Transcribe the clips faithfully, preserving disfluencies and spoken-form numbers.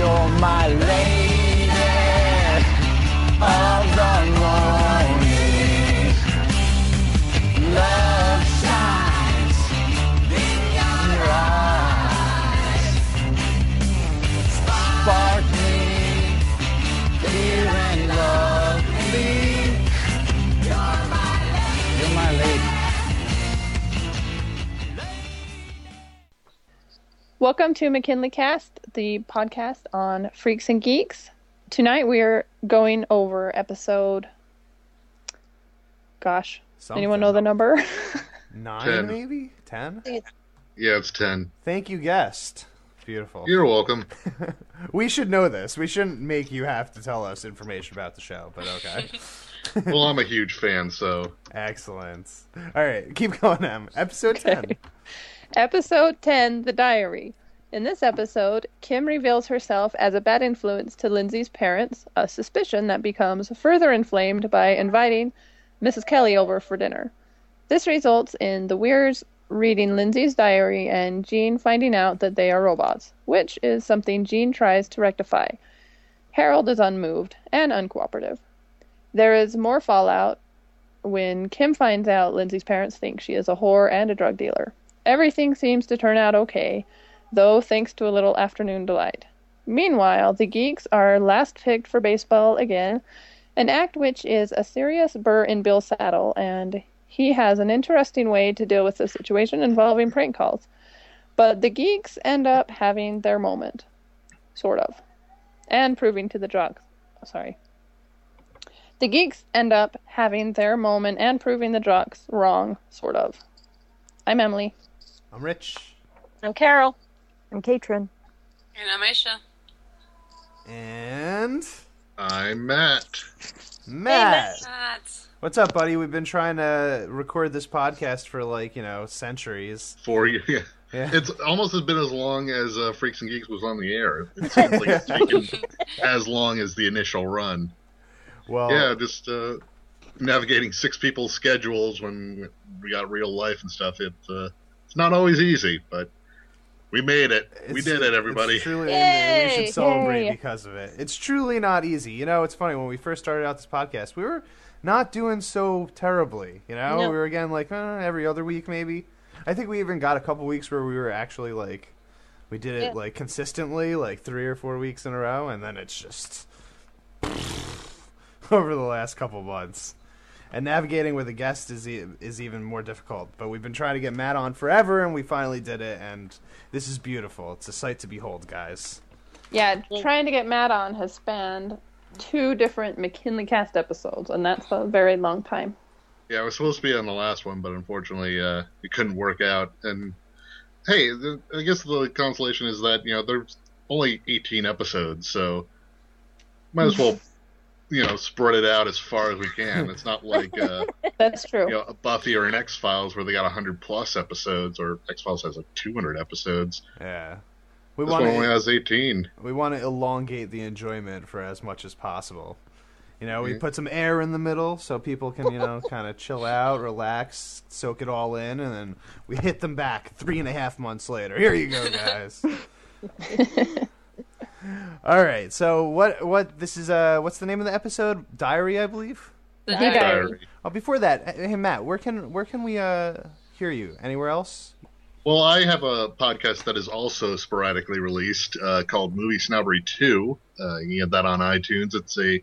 You're my lady of the lonely. Love shines in your eyes. Sparkling, clear and lovely. You're my lady. You're my lady. Welcome to McKinleycast, the podcast on Freaks and Geeks. Tonight we are going over episode, gosh, Something. Anyone know the number? Nine, ten. Maybe? Ten? Yeah, it's ten. Thank you, guest. Beautiful. You're welcome. We should know this. We shouldn't make you have to tell us information about the show, but okay. Well, I'm a huge fan, so. Excellent. All right, keep going, Em. Episode okay. ten. Episode ten, The Diary. In this episode, Kim reveals herself as a bad influence to Lindsay's parents, a suspicion that becomes further inflamed by inviting Missus Kelly over for dinner. This results in the Weirs reading Lindsay's diary and Jean finding out that they are robots, which is something Jean tries to rectify. Harold is unmoved and uncooperative. There is more fallout when Kim finds out Lindsay's parents think she is a whore and a drug dealer. Everything seems to turn out okay, though thanks to a little afternoon delight. Meanwhile, the geeks are last picked for baseball again, an act which is a serious burr in Bill's saddle, and he has an interesting way to deal with the situation involving prank calls. But the geeks end up having their moment, sort of, and proving to the drugs. Sorry. The geeks end up having their moment and proving the drugs wrong, sort of. I'm Emily. I'm Rich. I'm Carol. I'm Katrin. And I'm Aisha. And I'm Matt. Matt. Hey, Matt. What's up, buddy? We've been trying to record this podcast for like, you know, centuries. Four years. Yeah. Yeah. It's almost been as long as uh, Freaks and Geeks was on the air. It seems like it's taken as long as the initial run. Well, yeah, just uh, navigating six people's schedules when we got real life and stuff. It, uh, it's not always easy, but we made it. It's, we did it, everybody. It's truly, Yay! We should celebrate Yay! Because of it. It's truly not easy. You know, it's funny. When we first started out this podcast, we were not doing so terribly. You know, no. We were again like eh, every other week maybe. I think we even got a couple weeks where we were actually like, we did it yeah. like consistently, like three or four weeks in a row, and then it's just over the last couple months. And navigating with a guest is e- is even more difficult. But we've been trying to get Matt on forever, and we finally did it. And this is beautiful. It's a sight to behold, guys. Yeah, trying to get Matt on has spanned two different McKinleycast episodes, and that's a very long time. Yeah, I was supposed to be on the last one, but unfortunately uh, it couldn't work out. And, hey, the, I guess the consolation is that, you know, there's only eighteen episodes, so might as well... you know, spread it out as far as we can. It's not like uh, that's true. You know, a Buffy or an X Files where they got one hundred plus episodes, or X Files has like two hundred episodes. Yeah, we this wanna, one only has eighteen. We want to elongate the enjoyment for as much as possible. You know, we yeah. put some air in the middle so people can, you know, kind of chill out, relax, soak it all in, and then we hit them back three and a half months later. Here you go, guys. All right, so what? What this is? Uh, what's the name of the episode? Diary, I believe. The Diary. Diary. Oh, before that, hey Matt, where can where can we uh, hear you? Anywhere else? Well, I have a podcast that is also sporadically released uh, called Movie Snobbery Two. Uh, you can get that on iTunes. It's a,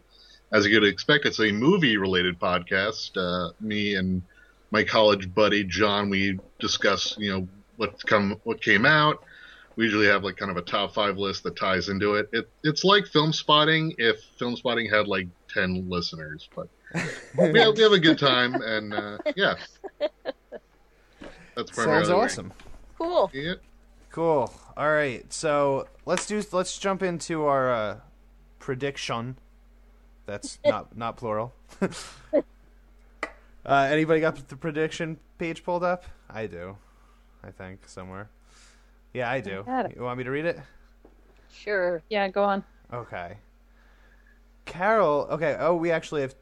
as you could expect, it's a movie-related podcast. Uh, me and my college buddy John, we discuss, you know, what come what came out. We usually have like kind of a top five list that ties into it. It it's like Film Spotting if Film Spotting had like ten listeners, but we, have, we have a good time and uh, yeah, that's sounds awesome. Right. Cool. Yeah. Cool. All right, so let's do let's jump into our uh, prediction. That's not not plural. uh, anybody got the prediction page pulled up? I do, I think somewhere. Yeah, I do. You want me to read it? Sure. Yeah, go on. Okay. Carol, okay. Oh, we actually have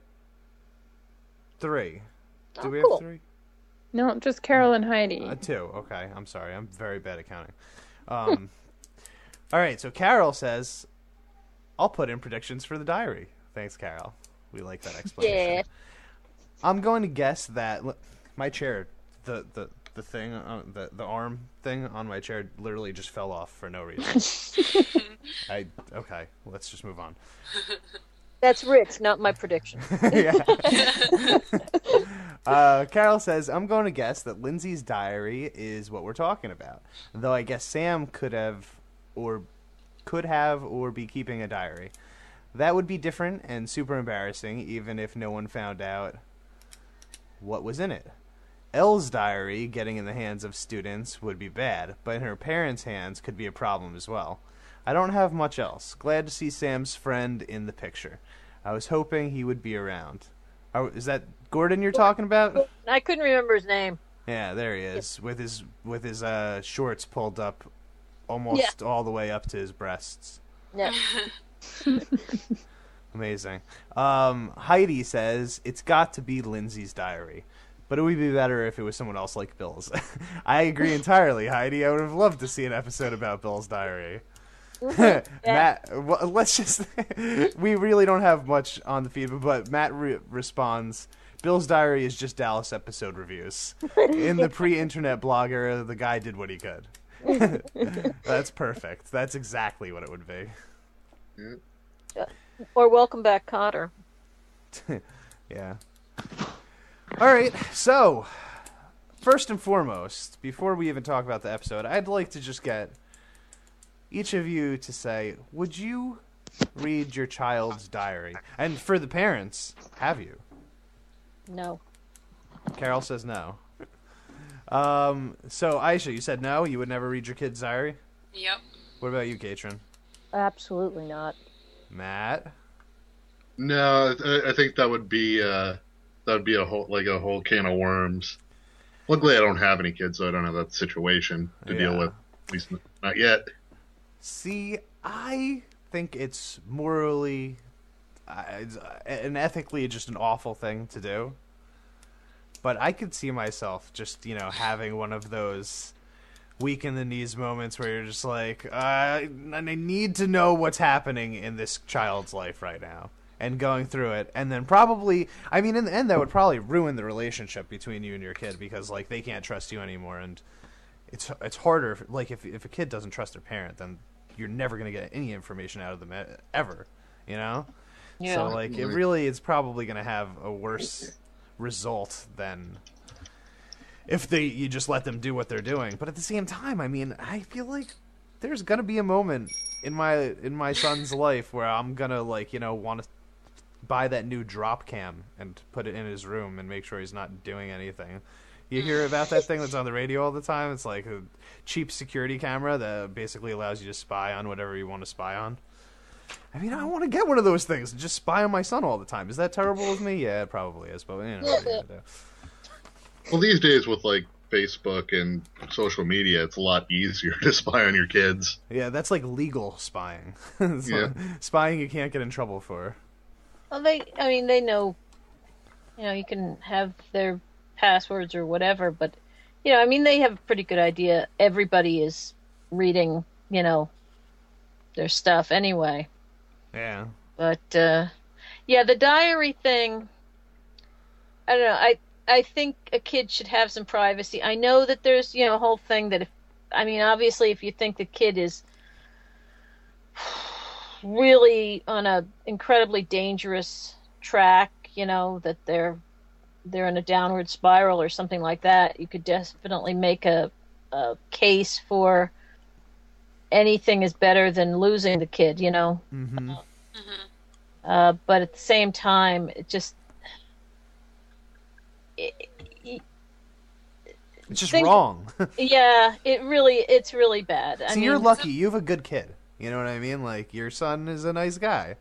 three. Do oh, we have cool. three? No, just Carol and Heidi. Uh, two. Okay, I'm sorry. I'm very bad at counting. Um, all right, so Carol says, I'll put in predictions for the diary. Thanks, Carol. We like that explanation. Yeah. I'm going to guess that my chair, the the the thing, uh, the the arm thing on my chair, literally just fell off for no reason. I okay. Let's just move on. That's Rick's, not my prediction. uh, Carol says, I'm going to guess that Lindsay's diary is what we're talking about. Though I guess Sam could have or could have or be keeping a diary. That would be different and super embarrassing, even if no one found out what was in it. Elle's diary getting in the hands of students would be bad, but in her parents' hands could be a problem as well. I don't have much else. Glad to see Sam's friend in the picture. I was hoping he would be around. Oh, is that Gordon you're talking about? I couldn't remember his name. Yeah, there he is, with his with his uh, shorts pulled up almost yeah. all the way up to his breasts. Yeah. Amazing. Um, Heidi says, it's got to be Lindsay's diary. But it would be better if it was someone else like Bill's. I agree entirely, Heidi. I would have loved to see an episode about Bill's diary. yeah. Matt, well, let's just we really don't have much on the feed, but Matt re- responds, Bill's diary is just Dallas episode reviews. In the pre-internet blogger, the guy did what he could. That's perfect. That's exactly what it would be. Or welcome back, Cotter. Yeah. All right, so first and foremost, before we even talk about the episode, I'd like to just get each of you to say, would you read your child's diary? And for the parents, have you? No. Carol says no. Um, so, Aisha, you said no? You would never read your kid's diary? Yep. What about you, Katrin? Absolutely not. Matt? No, I, I think that would be uh, that would be a whole like a whole can of worms. Luckily, I don't have any kids, so I don't have that situation to yeah. deal with. At least not yet. See, I think it's morally uh, it's, uh, and ethically just an awful thing to do. But I could see myself just, you know, having one of those weak-in-the-knees moments where you're just like, uh, I need to know what's happening in this child's life right now. And going through it. And then probably, I mean, in the end, that would probably ruin the relationship between you and your kid because, like, they can't trust you anymore. And it's it's harder, like, if if a kid doesn't trust their parent, then you're never going to get any information out of them ever, you know? Yeah. So, like, it really is probably going to have a worse result than if they you just let them do what they're doing. But at the same time, I mean, I feel like there's going to be a moment in my in my son's life where I'm going to, like, you know, want to buy that new drop cam and put it in his room and make sure he's not doing anything. You hear about that thing that's on the radio all the time? It's like a cheap security camera that basically allows you to spy on whatever you want to spy on. I mean, I want to get one of those things and just spy on my son all the time. Is that terrible with me? Yeah, it probably is. But, you know, what are you gonna do? Well, these days with, like, Facebook and social media, it's a lot easier to spy on your kids. Yeah, that's like legal spying. It's yeah. like spying you can't get in trouble for. Well, they, I mean, they know, you know, you can have their passwords or whatever, but you know, I mean, they have a pretty good idea. Everybody is reading, you know, their stuff anyway. Yeah. But uh, yeah, the diary thing. I don't know. I I think a kid should have some privacy. I know that there's you know a whole thing that if I mean, obviously, if you think the kid is really on a incredibly dangerous track, you know that they're. they're in a downward spiral or something like that, you could definitely make a, a case for anything is better than losing the kid, you know? Mm-hmm. Uh, mm-hmm. Uh, but at the same time, it just... It, it, it's just things, wrong. yeah, it really, it's really bad. See, I mean, you're lucky. You have a good kid. You know what I mean? Like, your son is a nice guy.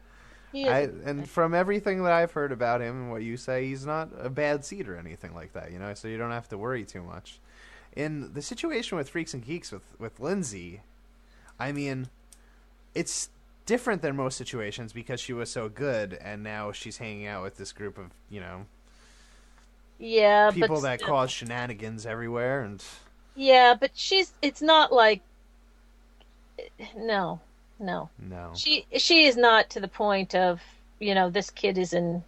I, and from everything that I've heard about him and what you say, he's not a bad seed or anything like that, you know, so you don't have to worry too much. In the situation with Freaks and Geeks with, with Lindsay, I mean, it's different than most situations because she was so good and now she's hanging out with this group of, you know, yeah, people that cause shenanigans everywhere. And yeah, but she's, it's not like, no. No. No. She she is not to the point of, you know, this kid is in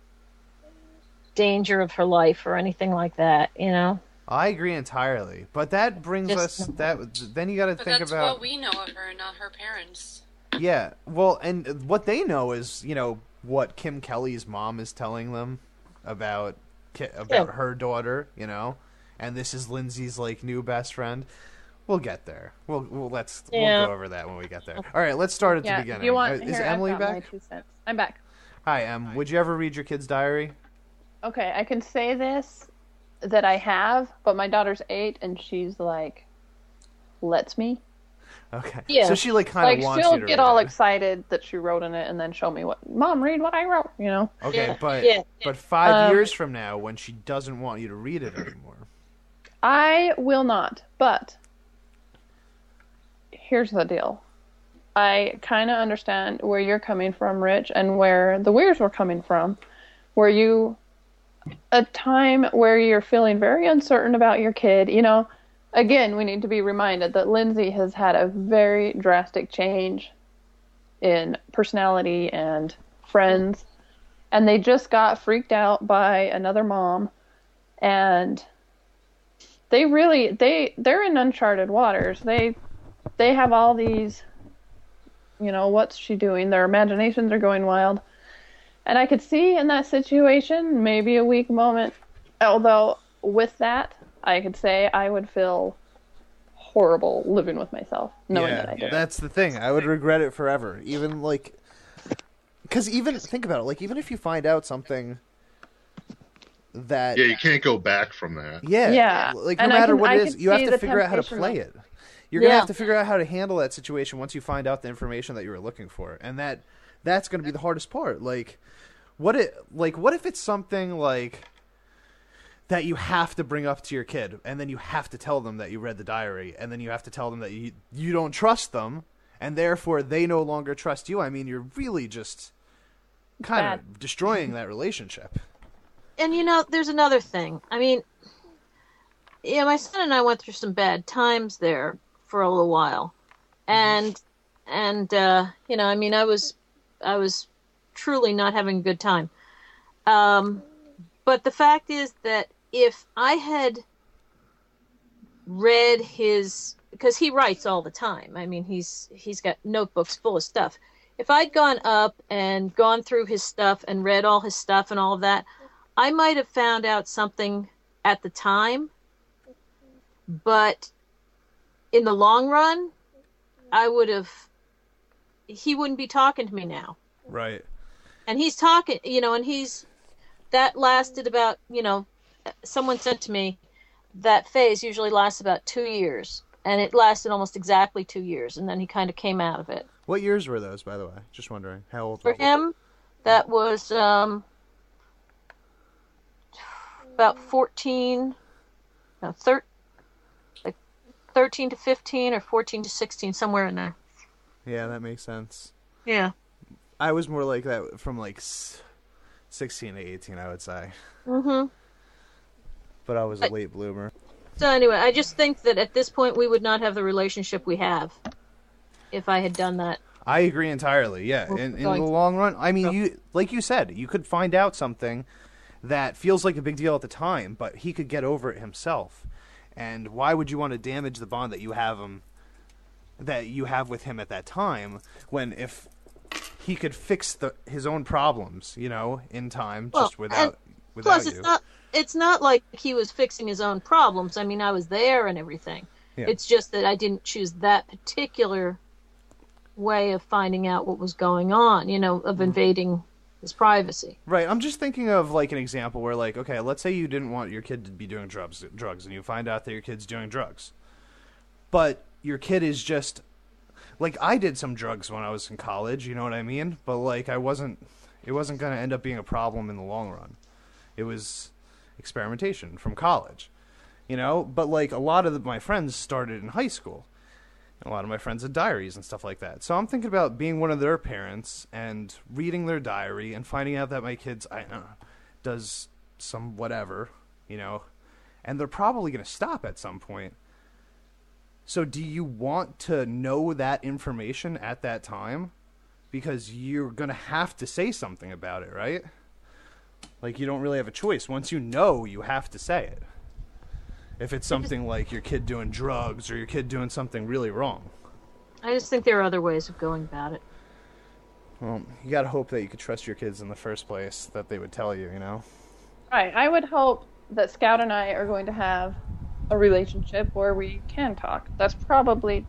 danger of her life or anything like that, you know? I agree entirely. But that brings Just, us... that Then you got to think about... But that's what we know of her, not her parents. Yeah. Well, and what they know is, you know, what Kim Kelly's mom is telling them about about yeah. her daughter, you know? And this is Lindsay's, like, new best friend. We'll get there. We'll, we'll let's yeah. we'll go over that when we get there. All right, let's start at yeah, the beginning. You want is her, Emily back? I'm back. Hi, Em. Hi. Would you ever read your kid's diary? Okay, I can say this that I have, but my daughter's eight, and she's like, "Let's me." Okay. Yeah. So she like kind of like, wants she'll you to get read all it. excited that she wrote in it, and then show me what Mom read what I wrote. You know. Okay, yeah. but yeah. but five um, years from now, when she doesn't want you to read it anymore, I will not. But. Here's the deal. I kind of understand where you're coming from, Rich, and where the Weirs were coming from. Where you, a time where you're feeling very uncertain about your kid, you know, again, we need to be reminded that Lindsay has had a very drastic change in personality and friends, and they just got freaked out by another mom, and they really, they, they're in uncharted waters. They... They have all these, you know, what's she doing? Their imaginations are going wild. And I could see in that situation, maybe a weak moment. Although, with that, I could say I would feel horrible living with myself, knowing yeah, that I did. Yeah. That's the thing. I would regret it forever. Even, like, because even, think about it, like, even if you find out something that... Yeah, you can't go back from that. Yeah. yeah. Like, no and matter can, what it is, you have to figure out how to play it. You're going to yeah. have to figure out how to handle that situation once you find out the information that you were looking for. And that that's going to be the hardest part. Like what it like what if it's something like that you have to bring up to your kid, and then you have to tell them that you read the diary, and then you have to tell them that you you don't trust them, and therefore they no longer trust you. I mean, you're really just kind Bad. of destroying that relationship. And you know, there's another thing. I mean, yeah, my son and I went through some bad times there. For a little while, and and uh, you know, I mean, I was I was truly not having a good time. Um, but the fact is that if I had read his, because he writes all the time. I mean, he's he's got notebooks full of stuff. If I'd gone up and gone through his stuff and read all his stuff and all of that, I might have found out something at the time, but. In the long run, I would have, he wouldn't be talking to me now. Right. And he's talking, you know, and he's, that lasted about, you know, someone said to me that phase usually lasts about two years. And it lasted almost exactly two years. And then he kind of came out of it. What years were those, by the way? Just wondering. How old For was him, that was um, about fourteen, no, thirteen. Thirteen to fifteen, or fourteen to sixteen, somewhere in there. Yeah, that makes sense. Yeah, I was more like that from like sixteen to eighteen, I would say. Mhm. But I was a late bloomer. So anyway, I just think that at this point we would not have the relationship we have if I had done that. I agree entirely. Yeah, in, in the long run, I mean, you like you said, you could find out something that feels like a big deal at the time, but he could get over it himself. And why would you want to damage the bond that you have him, that you have with him at that time, when if he could fix the, his own problems, you know, in time, well, just without without plus you? Plus, it's not it's not like he was fixing his own problems. I mean, I was there and everything. Yeah. It's just that I didn't choose that particular way of finding out what was going on, you know, of invading his privacy. Right. I'm just thinking of like an example where like, okay, let's say you didn't want your kid to be doing drugs, drugs, and you find out that your kid's doing drugs, but your kid is just like, I did some drugs when I was in college, you know what I mean? But like, I wasn't, it wasn't going to end up being a problem in the long run. It was experimentation from college, you know, but like a lot of the, my friends started in high school. A lot of my friends had diaries and stuff like that. So I'm thinking about being one of their parents and reading their diary and finding out that my kids, I don't know, does some whatever, you know, and they're probably going to stop at some point. So do you want to know that information at that time? Because you're going to have to say something about it, right? Like, you don't really have a choice. Once you know, you have to say it. If it's something like your kid doing drugs or your kid doing something really wrong. I just think there are other ways of going about it. Well, you got to hope that you could trust your kids in the first place, that they would tell you, you know? Right. I would hope that Scout and I are going to have a relationship where we can talk. That's probably,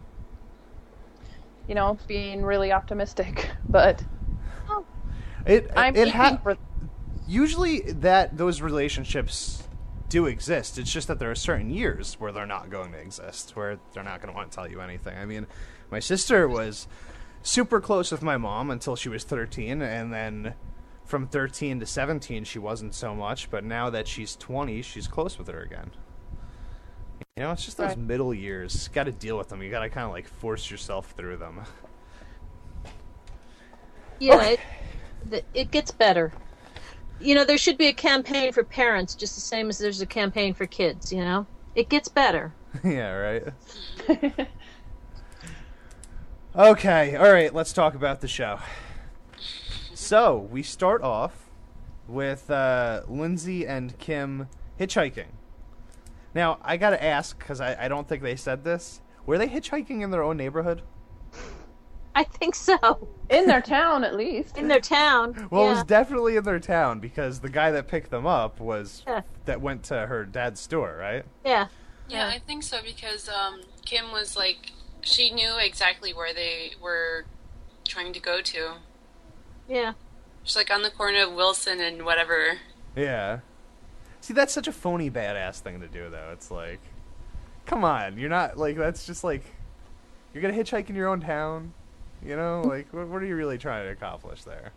you know, being really optimistic, but well, it I'm it ha- for- usually that those relationships do exist. It's just that there are certain years where they're not going to exist, where they're not going to want to tell you anything. I mean, my sister was super close with my mom until she was thirteen, and then from thirteen to seventeen she wasn't so much, but now that she's twenty, she's close with her again. You know, it's just those right. middle years. Got to deal with them. You got to kind of, like, force yourself through them. Yeah, okay. it, it gets better. You know, there should be a campaign for parents just the same as there's a campaign for kids, you know? It gets better. Yeah, right? Okay, all right, let's talk about the show. So, we start off with uh, Lindsay and Kim hitchhiking. Now, I gotta ask, because I, I don't think they said this, were they hitchhiking in their own neighborhood? I think so. In their town, at least. In their town, Well, yeah. It was definitely in their town, because the guy that picked them up was, yeah. that went to her dad's store, right? Yeah. Yeah, yeah. I think so, because um, Kim was like, she knew exactly where they were trying to go to. Yeah. She's like on the corner of Wilson and whatever. Yeah. See, that's such a phony badass thing to do, though. It's like, come on, you're not, like, that's just, like, you're gonna hitchhike in your own town, you know? Like, what, what are you really trying to accomplish there?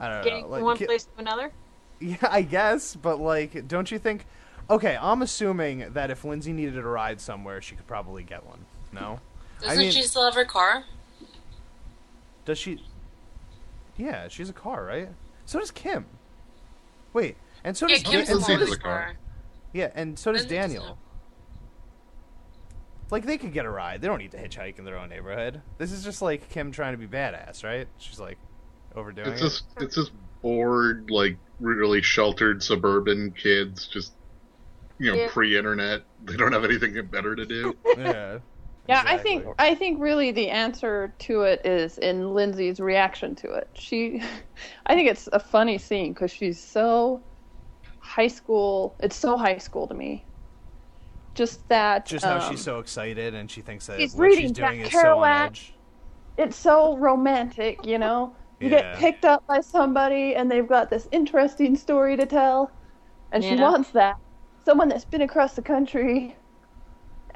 I don't Getting know. Like, from one get, place to another? Yeah, I guess, but, like, don't you think, okay, I'm assuming that if Lindsay needed a ride somewhere, she could probably get one, no? Doesn't I mean, she still have her car? Does she? Yeah, she's a car, right? So does Kim. Wait. And so yeah, does, Kim's and so does car. Yeah, and so does and Daniel. Like, they could get a ride. They don't need to hitchhike in their own neighborhood. This is just, like, Kim trying to be badass, right? She's, like, overdoing it's it. Just, it's just bored, like, really sheltered suburban kids, just, you know, yeah. pre-internet. They don't have anything better to do. Yeah. Yeah, exactly. I think I think really the answer to it is in Lindsay's reaction to it. She, I think it's a funny scene because she's so... high school. It's so high school to me. Just that. Just how um, she's so excited and she thinks that she's what reading she's doing is so on edge. It's so romantic, you know. You yeah. get picked up by somebody and they've got this interesting story to tell, and yeah. she wants that. Someone that's been across the country,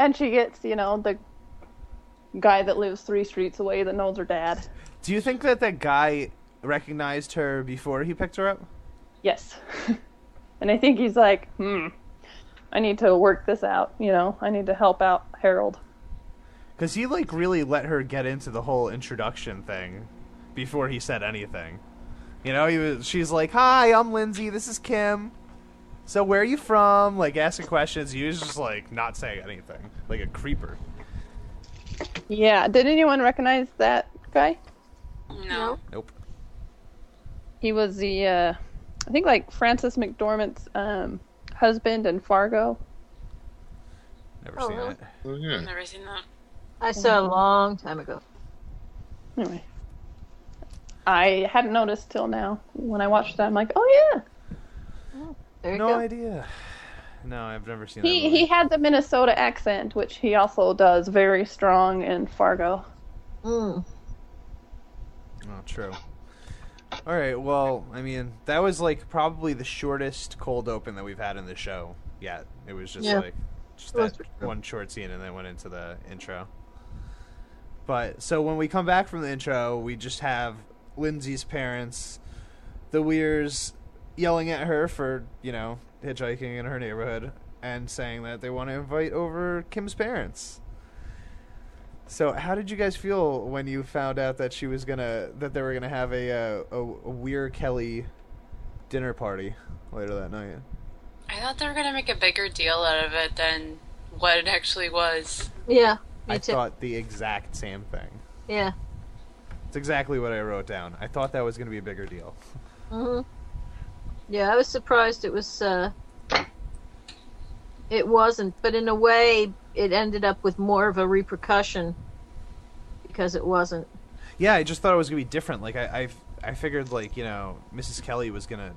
and she gets, you know, the guy that lives three streets away that knows her dad. Do you think that that guy recognized her before he picked her up? Yes. And I think he's like, hmm, I need to work this out, you know? I need to help out Harold. Because he, like, really let her get into the whole introduction thing before he said anything. You know, he was, she's like, hi, I'm Lindsay, this is Kim. So where are you from? Like, asking questions. He was just, like, not saying anything. Like a creeper. Yeah. Did anyone recognize that guy? No. Nope. He was the, uh... I think, like, Francis McDormand's um, husband in Fargo. Never oh, seen really? it. Oh, yeah. Never seen that. I saw it a long time ago. Anyway. I hadn't noticed till now. When I watched that, I'm like, oh, yeah. Oh, there you no go. idea. No, I've never seen he, that movie. He had the Minnesota accent, which he also does very strong in Fargo. Mm. Oh, true. All right, well, I mean, that was, like, probably the shortest cold open that we've had in the show yet. It was just, yeah. like, just that one short scene, and then went into the intro. But, so when we come back from the intro, we just have Lindsay's parents, the Weirs, yelling at her for, you know, hitchhiking in her neighborhood, and saying that they want to invite over Kim's parents. So how did you guys feel when you found out that she was gonna that they were gonna have a uh, a, a Weir Kelly dinner party later that night? I thought they were gonna make a bigger deal out of it than what it actually was. Yeah, me I too. thought the exact same thing. Yeah. It's exactly what I wrote down. I thought that was going to be a bigger deal. Mm-hmm. Yeah, I was surprised it was... Uh, it wasn't, but in a way, it ended up with more of a repercussion because it wasn't. Yeah, I just thought it was going to be different. Like, I I've, I figured, like, you know, Missus Kelly was going to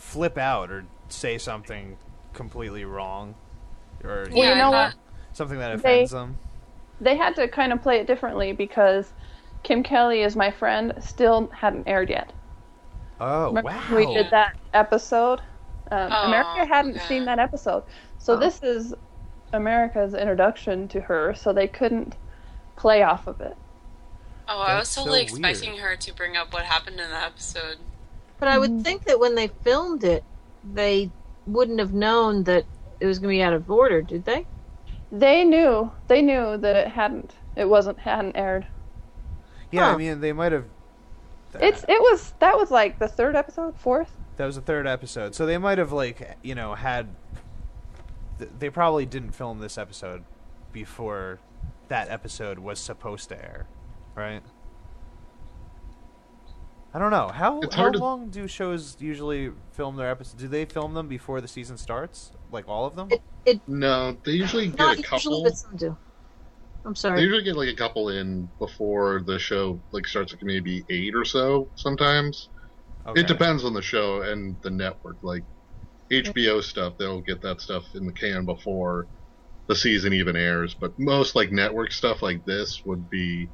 flip out or say something completely wrong. Or well, you know what? Something that offends they, them. They had to kind of play it differently because Kim Kelly Is My Friend still hadn't aired yet. Oh, remember wow. We did that episode. Um, oh, America hadn't yeah. seen that episode. So oh. this is America's introduction to her, so they couldn't play off of it. Oh, I was totally so expecting weird. her to bring up what happened in the episode. But I would think that when they filmed it, they wouldn't have known that it was going to be out of order, did they? They knew. They knew that it hadn't. It wasn't hadn't aired. Yeah, huh. I mean, they might have... It's it was that was like the third episode, fourth? That was the third episode. So they might have, like, you know, had... They probably didn't film this episode before that episode was supposed to air, right? I don't know. How how to... long do shows usually film their episodes? Do they film them before the season starts? Like, all of them? It, it, no, they usually get a couple. Usually, but some do. I'm sorry. They usually get, like, a couple in before the show, like, starts at maybe eight or so sometimes. Okay. It depends on the show and the network. Like, H B O stuff, they'll get that stuff in the can before the season even airs. But most, like, network stuff like this would be...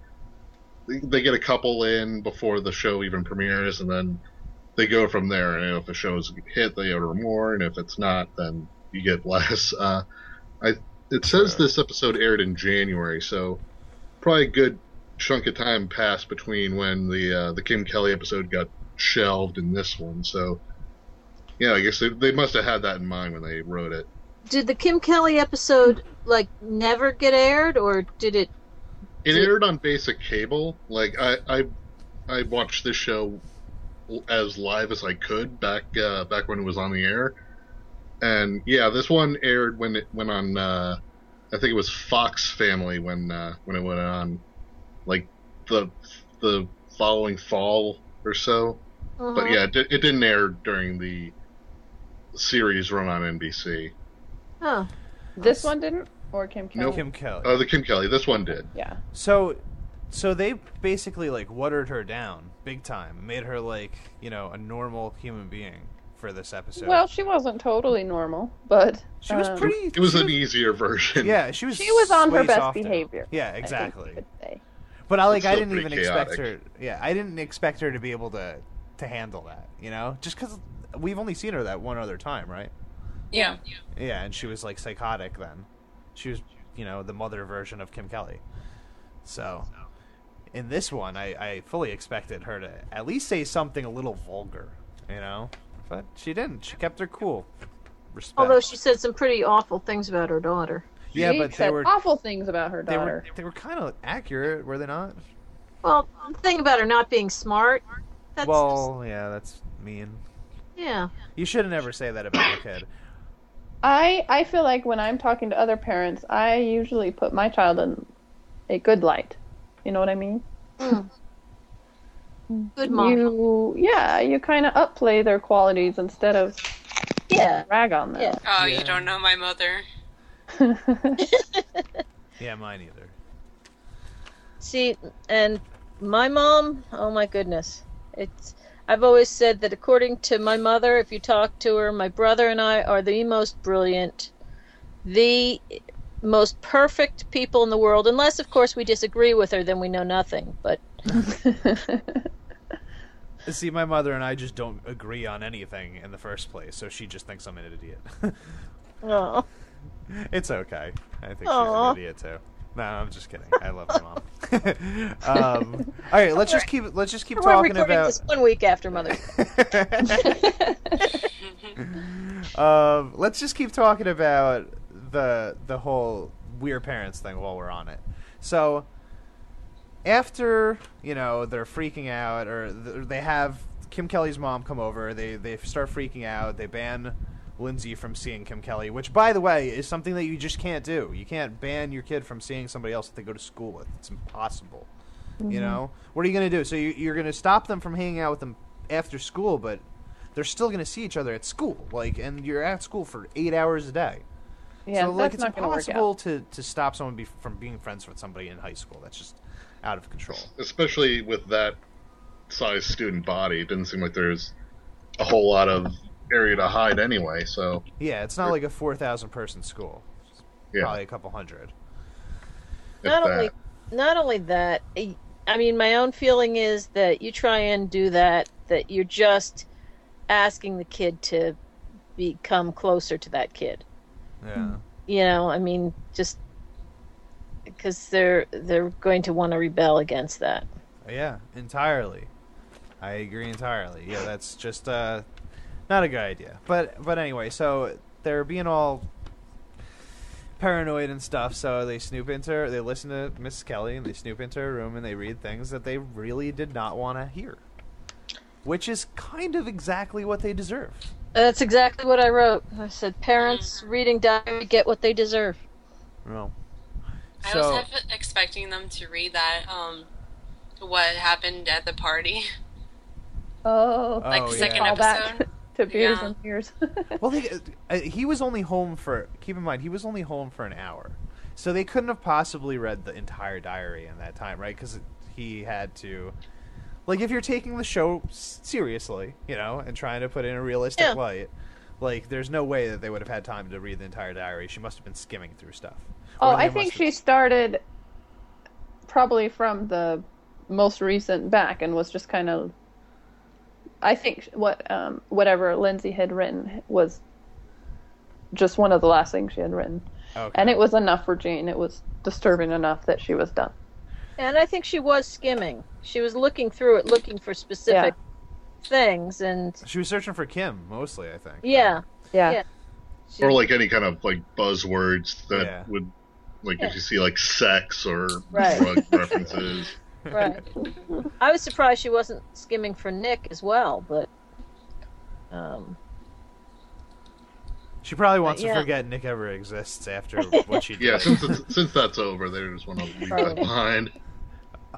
They get a couple in before the show even premieres, and then they go from there. And if the show's hit, they order more, and if it's not, then you get less. Uh, I It says this episode aired in January, so probably a good chunk of time passed between when the uh, the Kim Kelly episode got shelved and this one. So, yeah, I guess they, they must have had that in mind when they wrote it. Did the Kim Kelly episode, like, never get aired, or did it... It aired on basic cable. Like, I, I, I watched this show as live as I could back uh, back when it was on the air, and yeah, this one aired when it went on. Uh, I think it was Fox Family when uh, when it went on, like the the following fall or so. Uh-huh. But yeah, it, it didn't air during the series run on N B C. Huh. This one didn't. Or Kim Kelly? No, Kim Kelly. Oh, the Kim Kelly. This one did. Yeah. So, so they basically, like, watered her down big time, made her, like, you know, a normal human being for this episode. Well, she wasn't totally normal, but she was um, pretty. It was an was, easier version. Yeah, she was. She was on her best behavior. Yeah, exactly. I think I could say. But I like. I didn't even chaotic. expect her. Yeah, I didn't expect her to be able to to handle that. You know, just because we've only seen her that one other time, right? Yeah. Yeah, and she was, like, psychotic then. She was, you know, the mother version of Kim Kelly. So, in this one, I, I fully expected her to at least say something a little vulgar, you know? But she didn't. She kept her cool. Respect. Although she said some pretty awful things about her daughter. She yeah, but they were... awful things about her daughter. They were, they were kind of accurate, were they not? Well, the thing about her not being smart, that's... Well, just... yeah, that's mean. Yeah. You should never say that about your kid. I, I feel like when I'm talking to other parents, I usually put my child in a good light. You know what I mean? Mm. Good mom. You, yeah, you kind of upplay their qualities instead of yeah. rag on them. Yeah. Oh, yeah. You don't know my mother. Yeah, mine either. See, and my mom, oh my goodness. It's... I've always said that according to my mother, if you talk to her, my brother and I are the most brilliant, the most perfect people in the world. Unless, of course, we disagree with her, then we know nothing. But see, my mother and I just don't agree on anything in the first place, so she just thinks I'm an idiot. Aww. It's okay. I think Aww. She's an idiot, too. No, I'm just kidding. I love my mom. um, all right, let's all just right. keep let's just keep We're talking recording about this one week after Mother's Day. um, let's just keep talking about the the whole weird parents thing while we're on it. So after, you know, they're freaking out, or they have Kim Kelly's mom come over, they they start freaking out, they ban Lindsay from seeing Kim Kelly, which, by the way, is something that you just can't do. You can't ban your kid from seeing somebody else that they go to school with. It's impossible. Mm-hmm. You know? What are you going to do? So you, you're going to stop them from hanging out with them after school, but they're still going to see each other at school. Like, and you're at school for eight hours a day. Yeah, so, like, it's impossible to, to stop someone be, from being friends with somebody in high school. That's just out of control. Especially with that size student body. It didn't seem like there's a whole lot of area to hide anyway, so... Yeah, it's not like a four thousand person school. Yeah. Probably a couple hundred. Not only, not only that, I mean, my own feeling is that you try and do that, that you're just asking the kid to become closer to that kid. Yeah. You know, I mean, just because they're they're going to want to rebel against that. Yeah, entirely. I agree entirely. Yeah, that's just uh, not a good idea. But but anyway, so they're being all paranoid and stuff. So they snoop into her, they listen to Missus Kelly, and they snoop into her room and they read things that they really did not want to hear, which is kind of exactly what they deserve. That's exactly what I wrote. I said, parents reading diary get what they deserve. Well, I so, was expecting them to read that, um, what happened at the party. Oh. Like the oh, second yeah. episode. To beers yeah. and years. Well, he, uh, he was only home for, keep in mind, he was only home for an hour. So they couldn't have possibly read the entire diary in that time, right? Because he had to... Like, if you're taking the show seriously, you know, and trying to put in a realistic yeah. light, like, there's no way that they would have had time to read the entire diary. She must have been skimming through stuff. Oh, I think she started probably from the most recent back and was just kind of... I think what um, whatever Lindsay had written was just one of the last things she had written. Okay. And it was enough for Jane. It was disturbing enough that she was done. And I think she was skimming. She was looking through it, looking for specific yeah. things, and she was searching for Kim mostly, I think. Yeah, yeah. yeah. She... Or like any kind of like buzzwords that yeah. would, like, yeah. if you see like sex or right. drug references. Right. I was surprised she wasn't skimming for Nick as well, but um. She probably wants yeah. to forget Nick ever exists after what she did. Yeah, since, since that's over, they just want to leave that behind.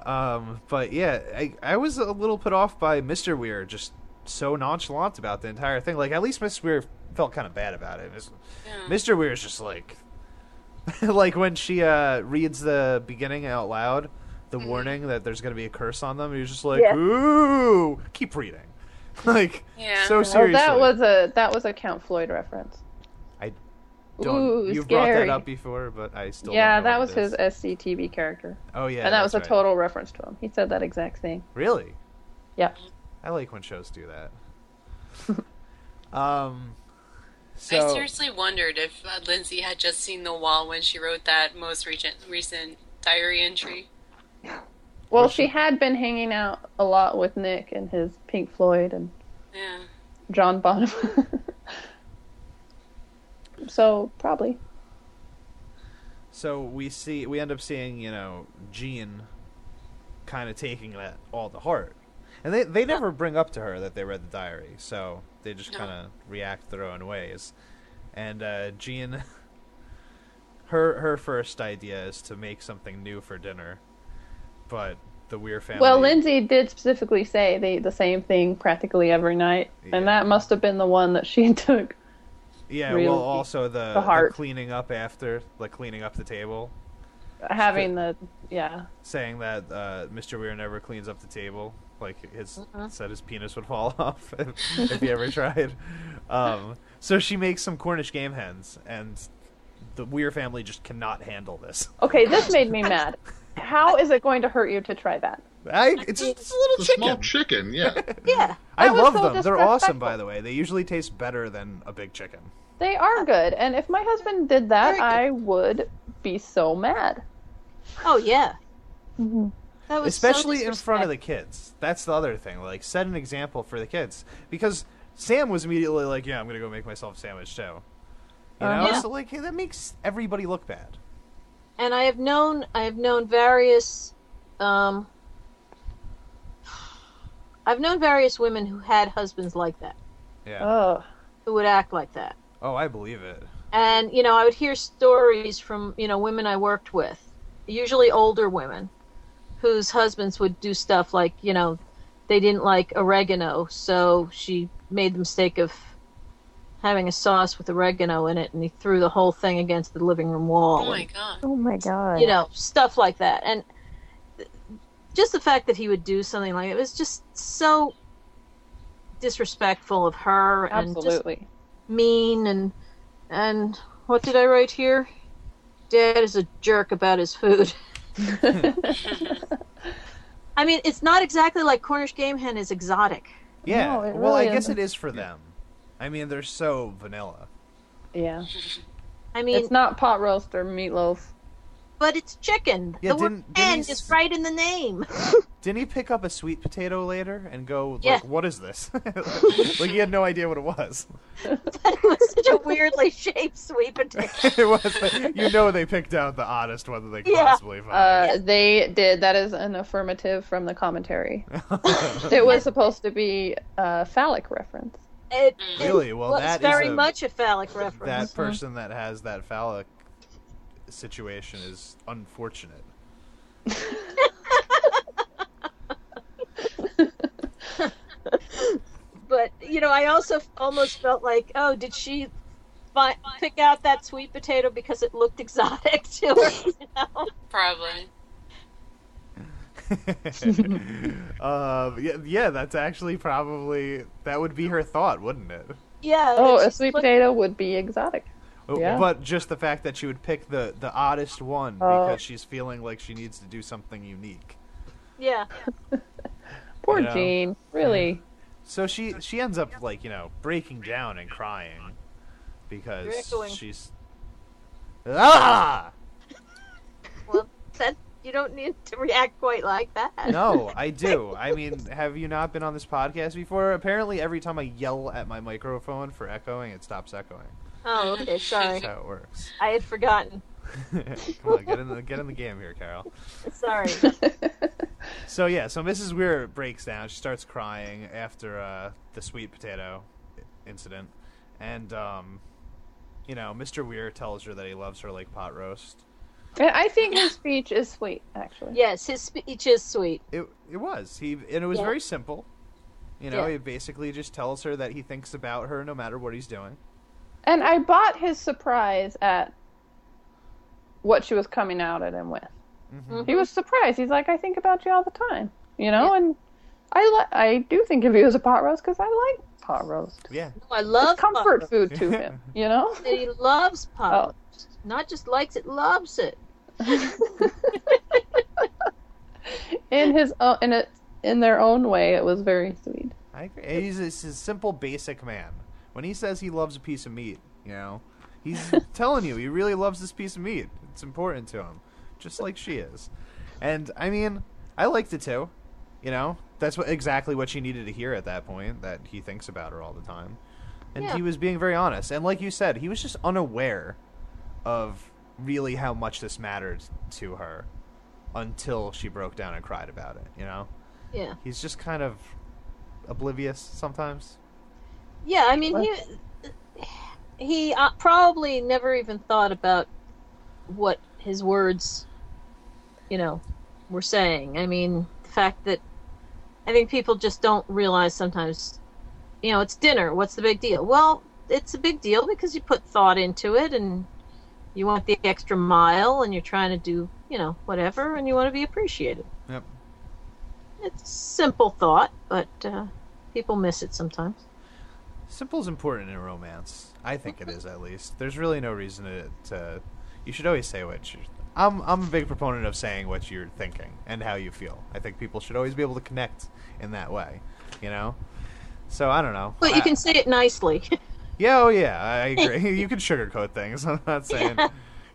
Um, but yeah, I, I was a little put off by Mister Weir just so nonchalant about the entire thing. Like, at least Mister Weir felt kind of bad about it. Yeah. Mister Weir is just like, like when she uh, reads the beginning out loud, the mm-hmm. warning that there's going to be a curse on them, he's just like, yeah. ooh, keep reading. Like, yeah. so seriously. Well, that was a that was a Count Floyd reference. Don't, Ooh, you brought that up before, but I still yeah, don't know that was his S C T V character. Oh yeah, and that was a right. total reference to him. He said that exact thing. Really? Yeah. I like when shows do that. um, so... I seriously wondered if uh, Lindsay had just seen The Wall when she wrote that most recent recent diary entry. Well, she... she had been hanging out a lot with Nick and his Pink Floyd and yeah. John Bonham. So probably. So we see we end up seeing, you know, Jean kind of taking that all to heart, and they they never bring up to her that they read the diary, so they just kind of react their own ways. And uh, Jean, her her first idea is to make something new for dinner, but the Weir family. Well, Lindsay did specifically say they the same thing practically every night, yeah. and that must have been the one that she took. Yeah, really well, also the, the, the cleaning up after, like cleaning up the table. Having the, yeah. Saying that uh, Mister Weir never cleans up the table. Like, his uh-huh. said his penis would fall off if, if he ever tried. Um, so she makes some Cornish game hens, and the Weir family just cannot handle this. Okay, this made me mad. How is it going to hurt you to try that? I, it's just it's a little it's chicken. A small chicken, yeah. yeah. I love so them. They're awesome, by the way. They usually taste better than a big chicken. They are good, and if my husband did that, I would be so mad. Oh, yeah. Mm-hmm. That was especially so in front of the kids. That's the other thing. Like, set an example for the kids. Because Sam was immediately like, yeah, I'm going to go make myself a sandwich, too. You um, know? Yeah. So, like, hey, that makes everybody look bad. And I have known, I have known various... Um, I've known various women who had husbands like that. Yeah. Oh. Who would act like that. Oh, I believe it. And, you know, I would hear stories from, you know, women I worked with, usually older women, whose husbands would do stuff like, you know, they didn't like oregano, so she made the mistake of having a sauce with oregano in it, and he threw the whole thing against the living room wall. Oh, my God. Oh, my God. You know, stuff like that. And just the fact that he would do something like it was just so disrespectful of her. Absolutely. And just mean. And and what did I write here? Dad is a jerk about his food. I mean, it's not exactly like Cornish game hen is exotic. Yeah. No, it really well, I isn't. guess it is for them. I mean, they're so vanilla. Yeah. I mean, it's not pot roast or meatloaf. But it's chicken. Yeah, the word "and" is right in the name. Didn't he pick up a sweet potato later and go, like, yeah. what is this? Like, he had no idea what it was. But it was such a weirdly shaped sweet potato. It was. Like, you know they picked out the oddest one that they could yeah. possibly find. Uh, they did. That is an affirmative from the commentary. It was supposed to be a phallic reference. It, really? It, well, well that it's very is a, much a phallic reference. That mm-hmm. person that has that phallic situation is unfortunate. But, you know, I also almost felt like, oh, did she fi- pick out that sweet potato because it looked exotic to her? You know? Probably. uh, yeah, yeah, that's actually probably, that would be her thought, wouldn't it? Yeah. Oh, a sweet potato looked- would be exotic. Yeah. But just the fact that she would pick the, the oddest one oh. because she's feeling like she needs to do something unique. Yeah. Poor you know? Jean. Really. So she she ends up, like, you know, breaking down and crying because Rickling. she's... Ah! Well, that, you don't need to react quite like that. No, I do. I mean, have you not been on this podcast before? Apparently every time I yell at my microphone for echoing, it stops echoing. Oh, okay, sorry. That's how it works. I had forgotten. Come on, get in the get in the game here, Carol. Sorry. So yeah, so Missus Weir breaks down. She starts crying after uh, the sweet potato incident, and um, you know, Mister Weir tells her that he loves her like pot roast. And I think his speech is sweet, actually. Yes, his speech is sweet. It it was he, and it was yeah. very simple. You know, yeah. he basically just tells her that he thinks about her no matter what he's doing. And I bought his surprise at what she was coming out at him with. Mm-hmm. He was surprised. He's like, I think about you all the time, you know? Yeah. And I li- I do think of you as a pot roast because I like pot roast. Yeah. No, I love it's comfort pot food roast. To him, you know? And he loves pot oh. roast. Not just likes it, loves it. in his own, in, a, in their own way, it was very sweet. I agree. He's a, he's a simple, basic man. When he says he loves a piece of meat, you know, he's telling you he really loves this piece of meat. It's important to him, just like she is. And, I mean, I liked it too, you know. That's what, exactly what she needed to hear at that point, that he thinks about her all the time. And yeah. he was being very honest. And like you said, he was just unaware of really how much this mattered to her until she broke down and cried about it, you know. Yeah. He's just kind of oblivious sometimes. Yeah, I mean, he he uh, probably never even thought about what his words, you know, were saying. I mean, the fact that I think people just don't realize sometimes, you know, it's dinner. What's the big deal? Well, it's a big deal because you put thought into it and you want the extra mile and you're trying to do, you know, whatever, and you want to be appreciated. Yep. It's a simple thought, but uh, people miss it sometimes. Simple's important in romance. I think it is, at least. There's really no reason to... to you should always say what you're... I'm, I'm a big proponent of saying what you're thinking and how you feel. I think people should always be able to connect in that way, you know? So, I don't know. But I, you can say it nicely. Yeah, oh yeah, I agree. You can sugarcoat things. I'm not saying yeah.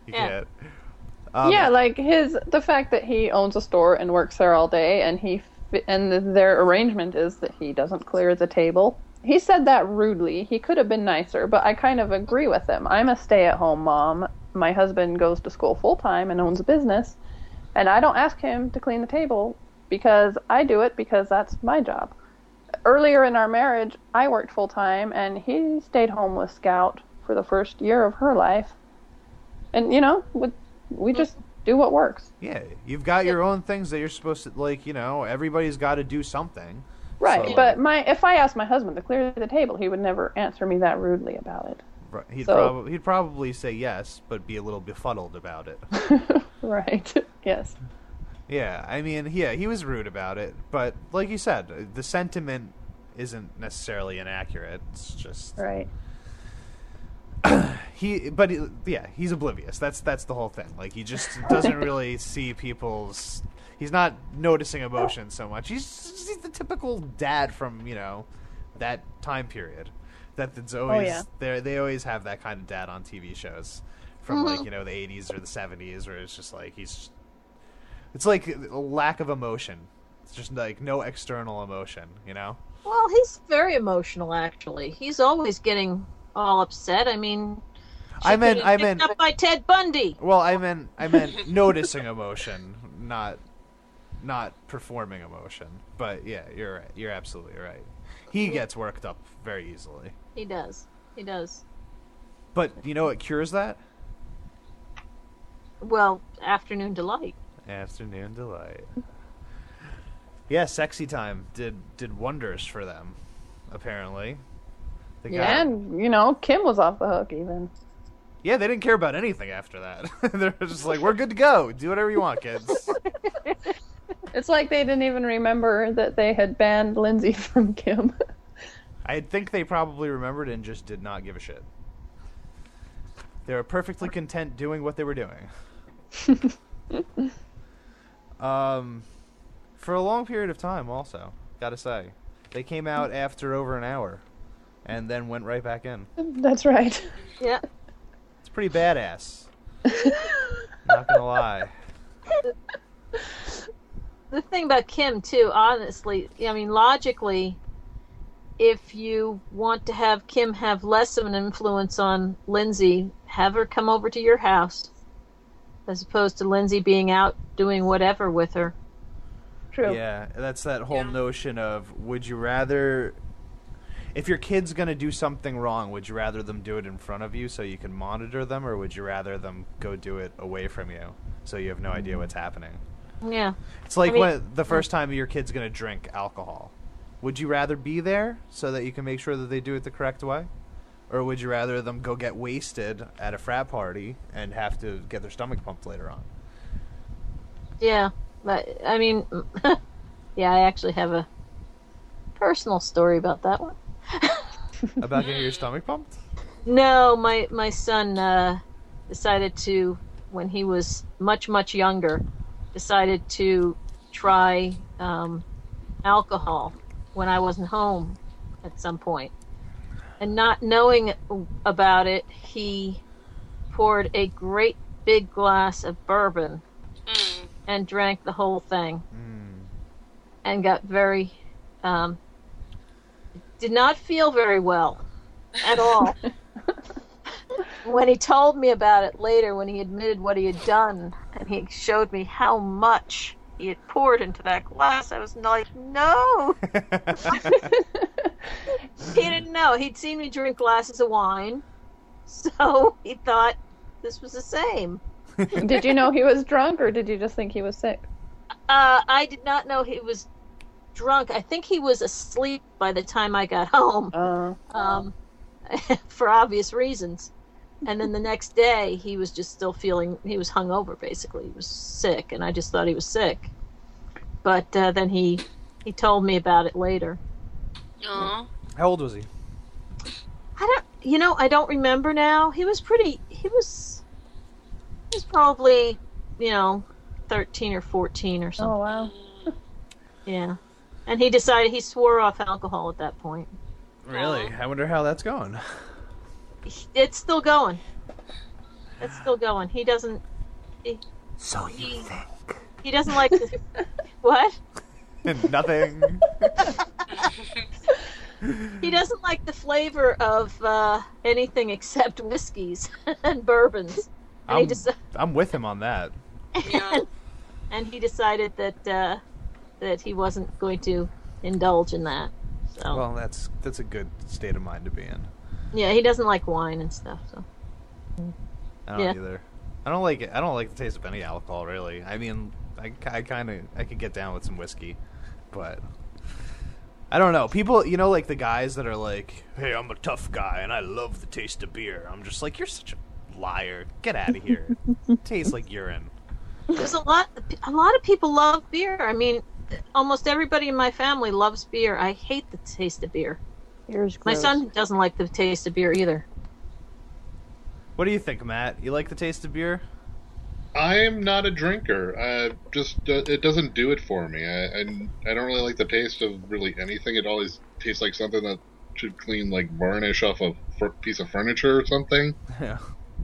you yeah. can't. Um, yeah, like his... The fact that he owns a store and works there all day, and he and their arrangement is that he doesn't clear the table... He said that rudely. He could have been nicer, but I kind of agree with him. I'm a stay-at-home mom. My husband goes to school full-time and owns a business, and I don't ask him to clean the table because I do it because that's my job. Earlier in our marriage, I worked full-time, and he stayed home with Scout for the first year of her life. And, you know, we, we just do what works. Yeah, you've got your own things that you're supposed to, like, you know, everybody's got to do something. Right, so. But my if I asked my husband to clear the table, he would never answer me that rudely about it. Right. He'd, so, prob- he'd probably say yes, but be a little befuddled about it. Right, yes. Yeah, I mean, yeah, he was rude about it, but like you said, the sentiment isn't necessarily inaccurate. It's just... Right. he, but he, yeah, he's oblivious. That's that's the whole thing. Like, he just doesn't really see people's... He's not noticing emotion so much. He's, he's the typical dad from, you know, that time period. That it's always oh, yeah. They always have that kind of dad on T V shows from, mm-hmm. like, you know, the eighties or the seventies, where it's just like he's... It's like a lack of emotion. It's just like no external emotion, you know? Well, he's very emotional, actually. He's always getting all upset. I mean, I meant, I meant up by Ted Bundy. Well, I meant, I meant noticing emotion, not, not performing emotion. But yeah, you're right. You're absolutely right. He gets worked up very easily. He does. He does. But you know what cures that? Well, afternoon delight. Afternoon delight. Yeah, sexy time did did wonders for them, apparently. The yeah, guy... and, you know, Kim was off the hook, even. Yeah, they didn't care about anything after that. They're just like, we're good to go. Do whatever you want, kids. It's like they didn't even remember that they had banned Lindsay from Kim. I think they probably remembered and just did not give a shit. They were perfectly content doing what they were doing. um, for a long period of time, also, gotta say, they came out after over an hour, and then went right back in. That's right. Yeah, it's pretty badass. Not gonna lie. The, the thing about Kim, too, honestly, I mean, logically, if you want to have Kim have less of an influence on Lindsay, have her come over to your house. As opposed to Lindsay being out doing whatever with her. True. Yeah, that's that whole yeah. notion of, would you rather... If your kid's going to do something wrong, would you rather them do it in front of you so you can monitor them, or would you rather them go do it away from you so you have no mm-hmm. idea what's happening? Yeah. It's like I mean, when the first time your kid's going to drink alcohol. Would you rather be there so that you can make sure that they do it the correct way? Or would you rather them go get wasted at a frat party and have to get their stomach pumped later on? Yeah, but I mean, yeah, I actually have a personal story about that one. About getting your stomach pumped? No, my my son uh, decided to, when he was much much younger, decided to try um, alcohol when I wasn't home at some point. And not knowing about it, he poured a great big glass of bourbon mm. and drank the whole thing. Mm. And got very, um, did not feel very well at all. When he told me about it later, when he admitted what he had done, and he showed me how much he had poured into that glass, I was like, no! He didn't know. He'd seen me drink glasses of wine, so he thought this was the same. Did you know he was drunk, or did you just think he was sick? Uh, I did not know he was drunk. I think he was asleep by the time I got home, uh, um, for obvious reasons. And then the next day, he was just still feeling, he was hungover, basically. He was sick, and I just thought he was sick. But uh, then he, he told me about it later. Aww. How old was he? I don't, you know, I don't remember now. He was pretty, he was, he was probably, you know, thirteen or fourteen or something. Oh, wow. Yeah. And he decided, he swore off alcohol at that point. Really? Aww. I wonder how that's going. It's still going. It's still going. He doesn't, he, so you he, think. He doesn't like to, what? Nothing. He doesn't like the flavor of uh, anything except whiskeys and bourbons. And I'm, deci- I'm with him on that. and, and he decided that uh, that he wasn't going to indulge in that. So. Well, that's that's a good state of mind to be in. Yeah, he doesn't like wine and stuff, so. I don't yeah. either. I don't like it. I don't like the taste of any alcohol, really. I mean, I, I kind of, I could get down with some whiskey, but I don't know. People, you know, like the guys that are like, hey, I'm a tough guy and I love the taste of beer. I'm just like, you're such a liar. Get out of here. It tastes like urine. There's a lot, a lot of people love beer. I mean, almost everybody in my family loves beer. I hate the taste of beer. Beer's gross. My son doesn't like the taste of beer either. What do you think, Matt? You like the taste of beer? I am not a drinker. Uh, just uh, it doesn't do it for me. I, I I don't really like the taste of really anything. It always tastes like something that should clean like varnish off a f- piece of furniture or something. Yeah.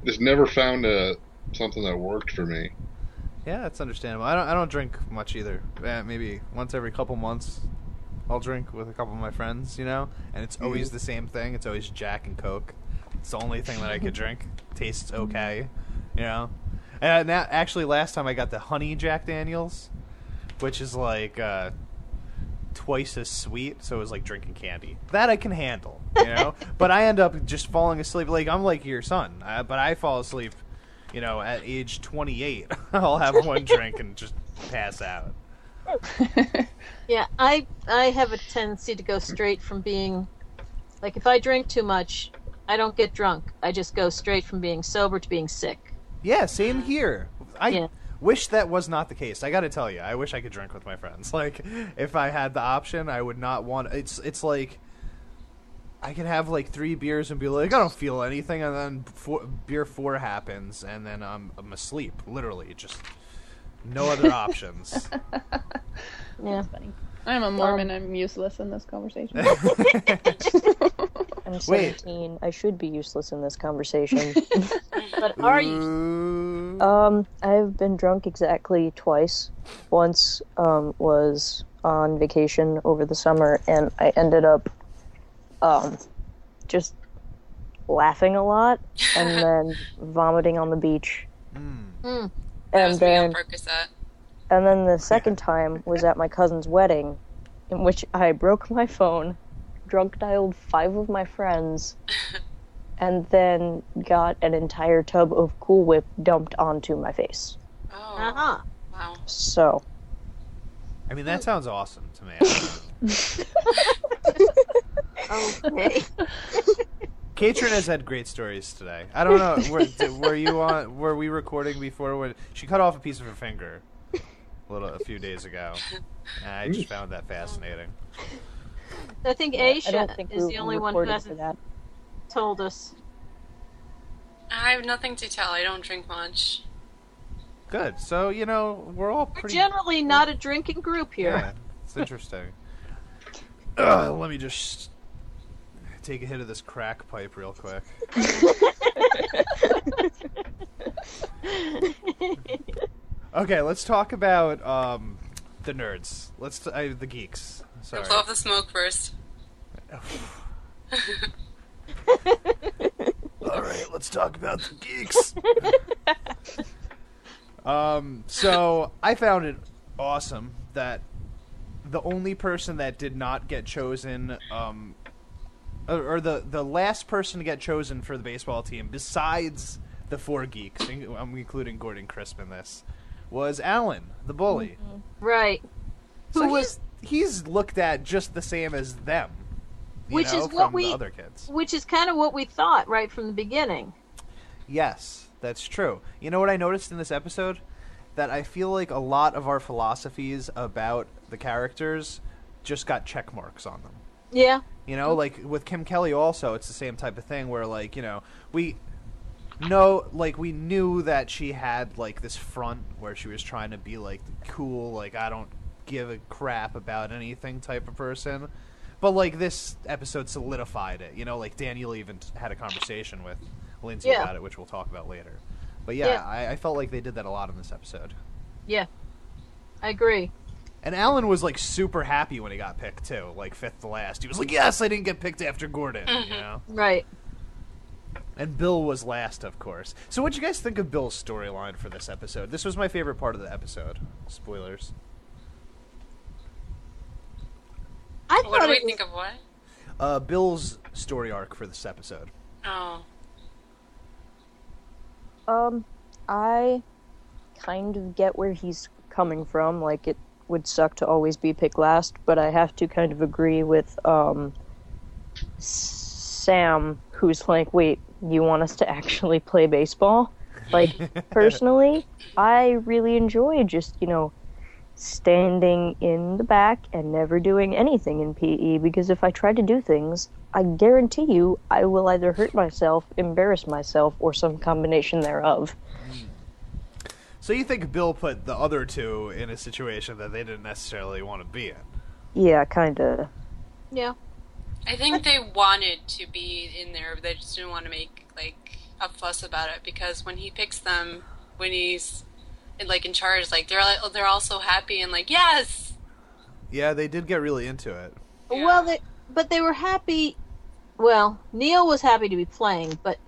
Just never found a something that worked for me. Yeah, that's understandable. I don't I don't drink much either. Uh, maybe once every couple months, I'll drink with a couple of my friends, you know, and it's always mm-hmm. the same thing. It's always Jack and Coke. It's the only thing that I could drink. Tastes okay, you know. And now, actually, last time I got the honey Jack Daniels, which is like uh, twice as sweet, so it was like drinking candy. That I can handle, you know. But I end up just falling asleep. Like I'm like your son, I, but I fall asleep, you know, at age twenty-eight. I'll have one drink and just pass out. Yeah, I I have a tendency to go straight from being, like, if I drink too much. I don't get drunk. I just go straight from being sober to being sick. Yeah, same here. I yeah. wish that was not the case. I got to tell you, I wish I could drink with my friends. Like, if I had the option, I would not want... It's it's like, I could have, like, three beers and be like, I don't feel anything, and then four, beer four happens, and then I'm, I'm asleep, literally. Just no other options. Yeah, funny. I'm a Mormon. Um, I'm useless in this conversation. I'm seventeen. Wait. I should be useless in this conversation. But are you? Um, I've been drunk exactly twice. Once um, was on vacation over the summer, and I ended up um, just laughing a lot and then vomiting on the beach. Mm. Mm. And then. And then the second time was at my cousin's wedding, in which I broke my phone, drunk dialed five of my friends, and then got an entire tub of Cool Whip dumped onto my face. Oh. Uh-huh. Wow. So. I mean, that sounds awesome to me. Okay. Katrin has had great stories today. I don't know. Were, were you on? Were we recording before when she cut off a piece of her finger? A, little, a few days ago. And I just found that fascinating. I think Aisha I think is the only one who hasn't told us. I have nothing to tell. I don't drink much. Good. So, you know, we're all pretty... We're generally not a drinking group here. Yeah, it's interesting. uh, let me just take a hit of this crack pipe real quick. Okay, let's talk about um, the nerds. Let's t- uh, the geeks. Sorry. Blow off the smoke first. All right, let's talk about the geeks. um, so I found it awesome that the only person that did not get chosen, um, or, or the the last person to get chosen for the baseball team, besides the four geeks, I'm including Gordon Crisp in this. Was Alan, the bully. Mm-hmm. Right. So Who was he's, he's looked at just the same as them. You which know, is what from we the other kids. Which is kind of what we thought right from the beginning. Yes, that's true. You know what I noticed in this episode? That I feel like a lot of our philosophies about the characters just got check marks on them. Yeah. You know, like with Kim Kelly also, it's the same type of thing where like, you know, we No, like, we knew that she had, like, this front where she was trying to be, like, cool, like, I don't give a crap about anything type of person. But, like, this episode solidified it. You know, like, Daniel even had a conversation with Lindsay yeah. about it, which we'll talk about later. But, yeah, yeah. I, I felt like they did that a lot in this episode. Yeah. I agree. And Alan was, like, super happy when he got picked, too. Like, fifth to last. He was like, yes, I didn't get picked after Gordon, mm-hmm. you know? Right. And Bill was last, of course. So what'd you guys think of Bill's storyline for this episode? This was my favorite part of the episode. Spoilers. I thought what do we was... think of what? Uh, Bill's story arc for this episode? Oh. Um, I kind of get where he's coming from. Like, it would suck to always be picked last, but I have to kind of agree with um, Sam, who's like, wait, you want us to actually play baseball? Like, personally, I really enjoy just, you know, standing in the back and never doing anything in P E, because if I try to do things, I guarantee you I will either hurt myself, embarrass myself, or some combination thereof. So you think Bill put the other two in a situation that they didn't necessarily want to be in? Yeah, kind of. Yeah. I think they wanted to be in there, but they just didn't want to make, like, a fuss about it, because when he picks them, when he's And, like, in charge, like, they're they're all so happy and, like, yes! Yeah, they did get really into it. Yeah. Well, they, but they were happy. Well, Neil was happy to be playing, but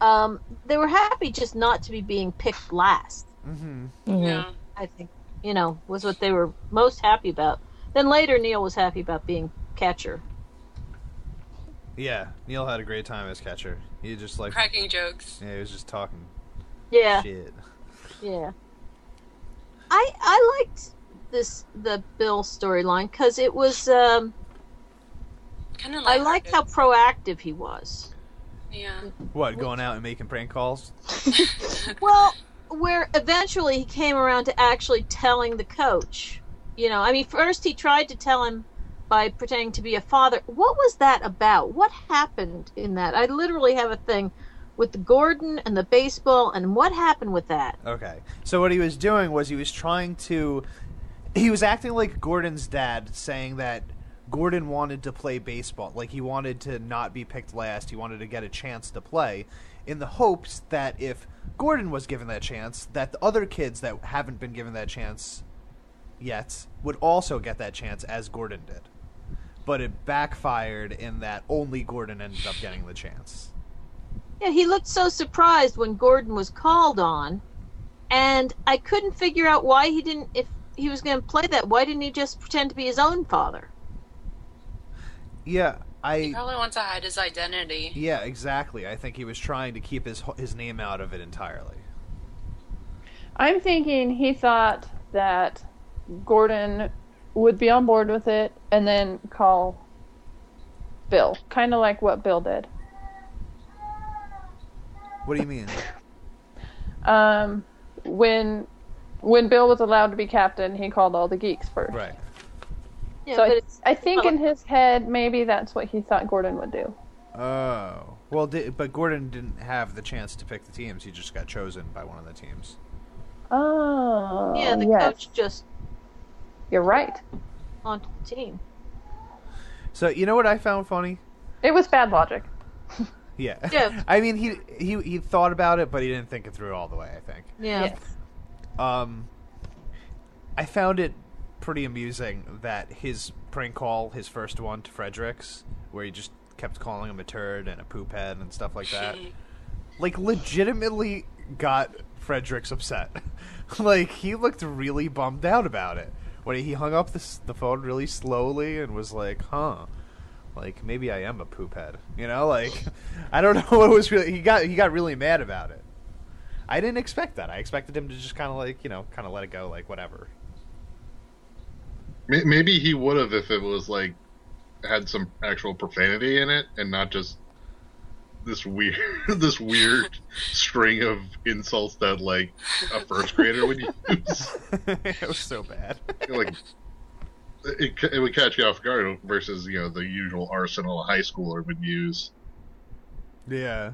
um, they were happy just not to be being picked last. Mm-hmm. Mm-hmm. Yeah. I think, you know, was what they were most happy about. Then later, Neil was happy about being catcher. Yeah, Neil had a great time as catcher. He just, like... cracking jokes. Yeah, he was just talking. Yeah. Shit. Yeah. I, I liked this the Bill storyline because it was um, kind of. I liked how proactive he was. Yeah. What, going out and making prank calls? Well, where eventually he came around to actually telling the coach. You know, I mean, first he tried to tell him by pretending to be a father. What was that about? What happened in that? I literally have a thing with the Gordon and the baseball, and what happened with that? Okay. So what he was doing was he was trying to... He was acting like Gordon's dad, saying that Gordon wanted to play baseball. Like, he wanted to not be picked last. He wanted to get a chance to play, in the hopes that if Gordon was given that chance, that the other kids that haven't been given that chance yet would also get that chance, as Gordon did. But it backfired in that only Gordon ended up getting the chance. Yeah, he looked so surprised when Gordon was called on, and I couldn't figure out why he didn't, if he was going to play that, why didn't he just pretend to be his own father? Yeah, I... He probably wants to hide his identity. Yeah, exactly. I think he was trying to keep his his name out of it entirely. I'm thinking he thought that Gordon would be on board with it and then call Bill, kind of like what Bill did. What do you mean? Um, when when Bill was allowed to be captain, he called all the geeks first. Right. Yeah, so I, it's, I think well, in his head, maybe that's what he thought Gordon would do. Oh. Well, did, but Gordon didn't have the chance to pick the teams. He just got chosen by one of the teams. Oh. Yeah, the yes. coach just... You're right. Onto the team. So, you know what I found funny? It was bad logic. Yeah. yeah. I mean, he he he thought about it, but he didn't think it through all the way, I think. Yeah. Yes. Um, I found it pretty amusing that his prank call, his first one to Fredericks, where he just kept calling him a turd and a poop head and stuff like that, like, legitimately got Fredericks upset. Like, he looked really bummed out about it. When he hung up the, the phone really slowly and was like, huh... like, maybe I am a poop head, you know? Like, I don't know what was really... He got he got really mad about it. I didn't expect that. I expected him to just kind of, like, you know, kind of let it go, like, whatever. Maybe he would have if it was, like, had some actual profanity in it and not just this weird this weird string of insults that, like, a first grader would use. It was so bad. Like... It, it would catch you off guard versus, you know, the usual arsenal a high schooler would use. Yeah.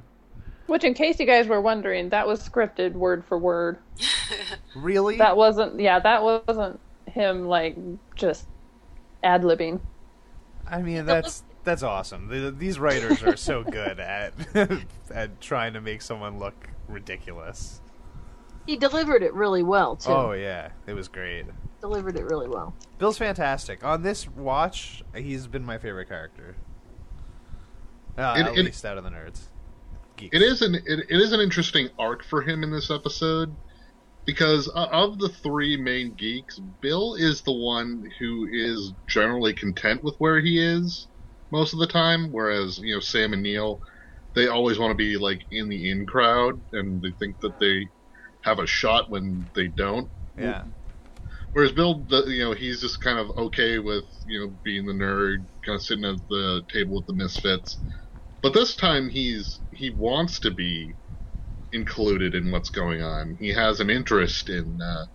Which, in case you guys were wondering, that was scripted word for word. Really? That wasn't, yeah, that wasn't him, like, just ad-libbing. I mean, that's that's awesome. The, these writers are so good at at trying to make someone look ridiculous. He delivered it really well, too. Oh, yeah. It was great. Delivered it really well. Bill's fantastic. On this watch, he's been my favorite character. Uh, it, at it, least out of the nerds. Geeks. It is an it, it is an interesting arc for him in this episode, because of the three main geeks, Bill is the one who is generally content with where he is, most of the time, whereas, you know, Sam and Neil, they always want to be, like, in the in crowd, and they think that they have a shot when they don't. Yeah. Whereas Bill, you know, he's just kind of okay with, you know, being the nerd, kind of sitting at the table with the misfits. But this time he's he wants to be included in what's going on. He has an interest in uh,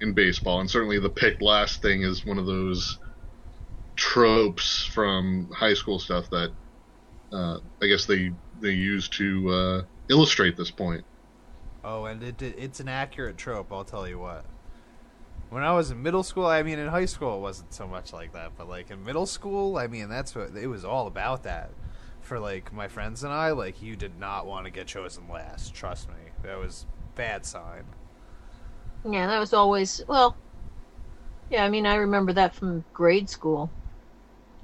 in baseball, and certainly the picked last thing is one of those tropes from high school stuff that uh, I guess they they use to uh, illustrate this point. Oh, and it, it's an accurate trope, I'll tell you what. When I was in middle school, I mean, in high school it wasn't so much like that, but, like, in middle school, I mean, that's what, it was all about that. For, like, my friends and I, like, you did not want to get chosen last, trust me. That was a bad sign. Yeah, that was always, well, yeah, I mean, I remember that from grade school.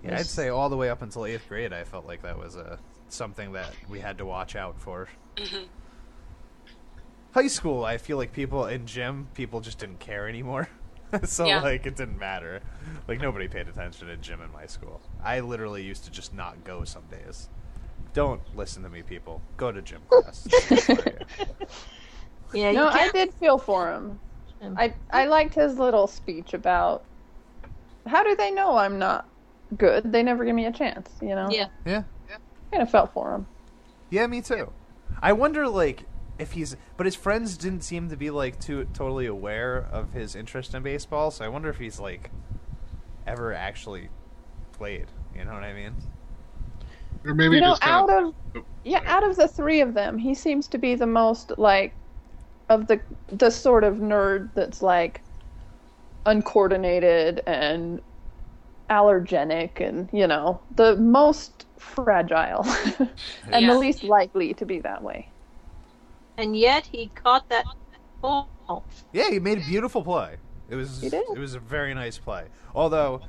Yeah, I'd say all the way up until eighth grade, I felt like that was uh, something that we had to watch out for. Mm-hmm. High school, I feel like people in gym, people just didn't care anymore. so, yeah. like, it didn't matter. Like, nobody paid attention to gym in my school. I literally used to just not go some days. Don't listen to me, people. Go to gym class. yeah, you no, can't... I did feel for him. I, I liked his little speech about how do they know I'm not good? They never give me a chance, you know? Yeah. Yeah. yeah. Kind of felt for him. Yeah, me too. I wonder, like... If he's, but his friends didn't seem to be like too totally aware of his interest in baseball, so I wonder if he's like ever actually played. You know what I mean? Or maybe you know, just out of, of yeah, out of the three of them, he seems to be the most like of the the sort of nerd that's like uncoordinated and allergenic, and you know the most fragile and yeah. the least likely to be that way. And yet he caught that ball. Yeah, he made a beautiful play. It was it was a very nice play. Although,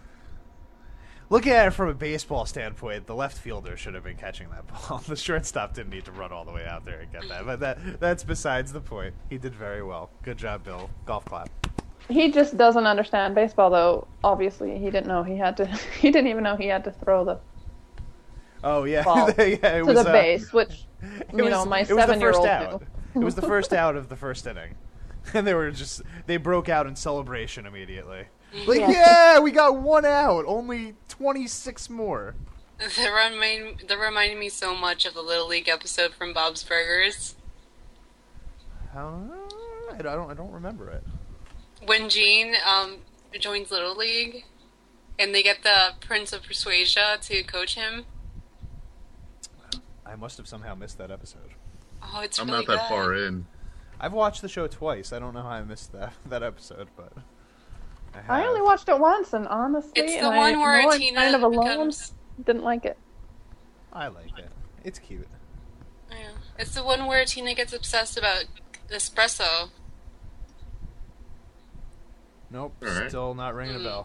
looking at it from a baseball standpoint, the left fielder should have been catching that ball. The shortstop didn't need to run all the way out there and get that. But that that's besides the point. He did very well. Good job, Bill. Golf clap. He just doesn't understand baseball, though. Obviously, he didn't know he had to. He didn't even know he had to throw the. Oh yeah, ball yeah it to was, the uh, base, which you was, know my seven-year-old knew. It was the first out of the first inning. And they were just, they broke out in celebration immediately. Like, yeah, yeah we got one out. Only twenty-six more. That, remind, that reminded me so much of the Little League episode from Bob's Burgers. Uh, I, don't, I don't remember it. When Gene um, joins Little League, and they get the Prince of Persuasia to coach him. I must have somehow missed that episode. Oh, it's I'm really not that good. Far in. I've watched the show twice. I don't know how I missed that that episode, but I, I only watched it once, and honestly, it's the and one I, where I Tina kind of alone becomes... didn't like it. I like it. It's cute. Yeah, it's the one where Tina gets obsessed about espresso. Nope, right. Still not ringing mm.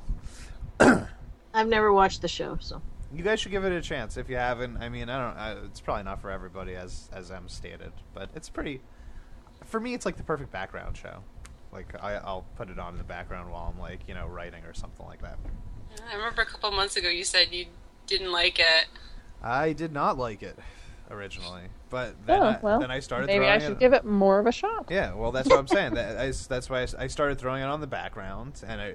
a bell. I've never watched the show, so. You guys should give it a chance if you haven't. I mean, I don't. I, it's probably not for everybody, as as Em stated, but it's pretty. For me, it's like the perfect background show. Like I, I'll put it on in the background while I'm like, you know, writing or something like that. I remember a couple months ago you said you didn't like it. I did not like it originally, but then oh, well, I, then I started. Maybe I should it. give it more of a shot. Yeah, well, that's what I'm saying. that, I, that's why I, I started throwing it on the background, and I.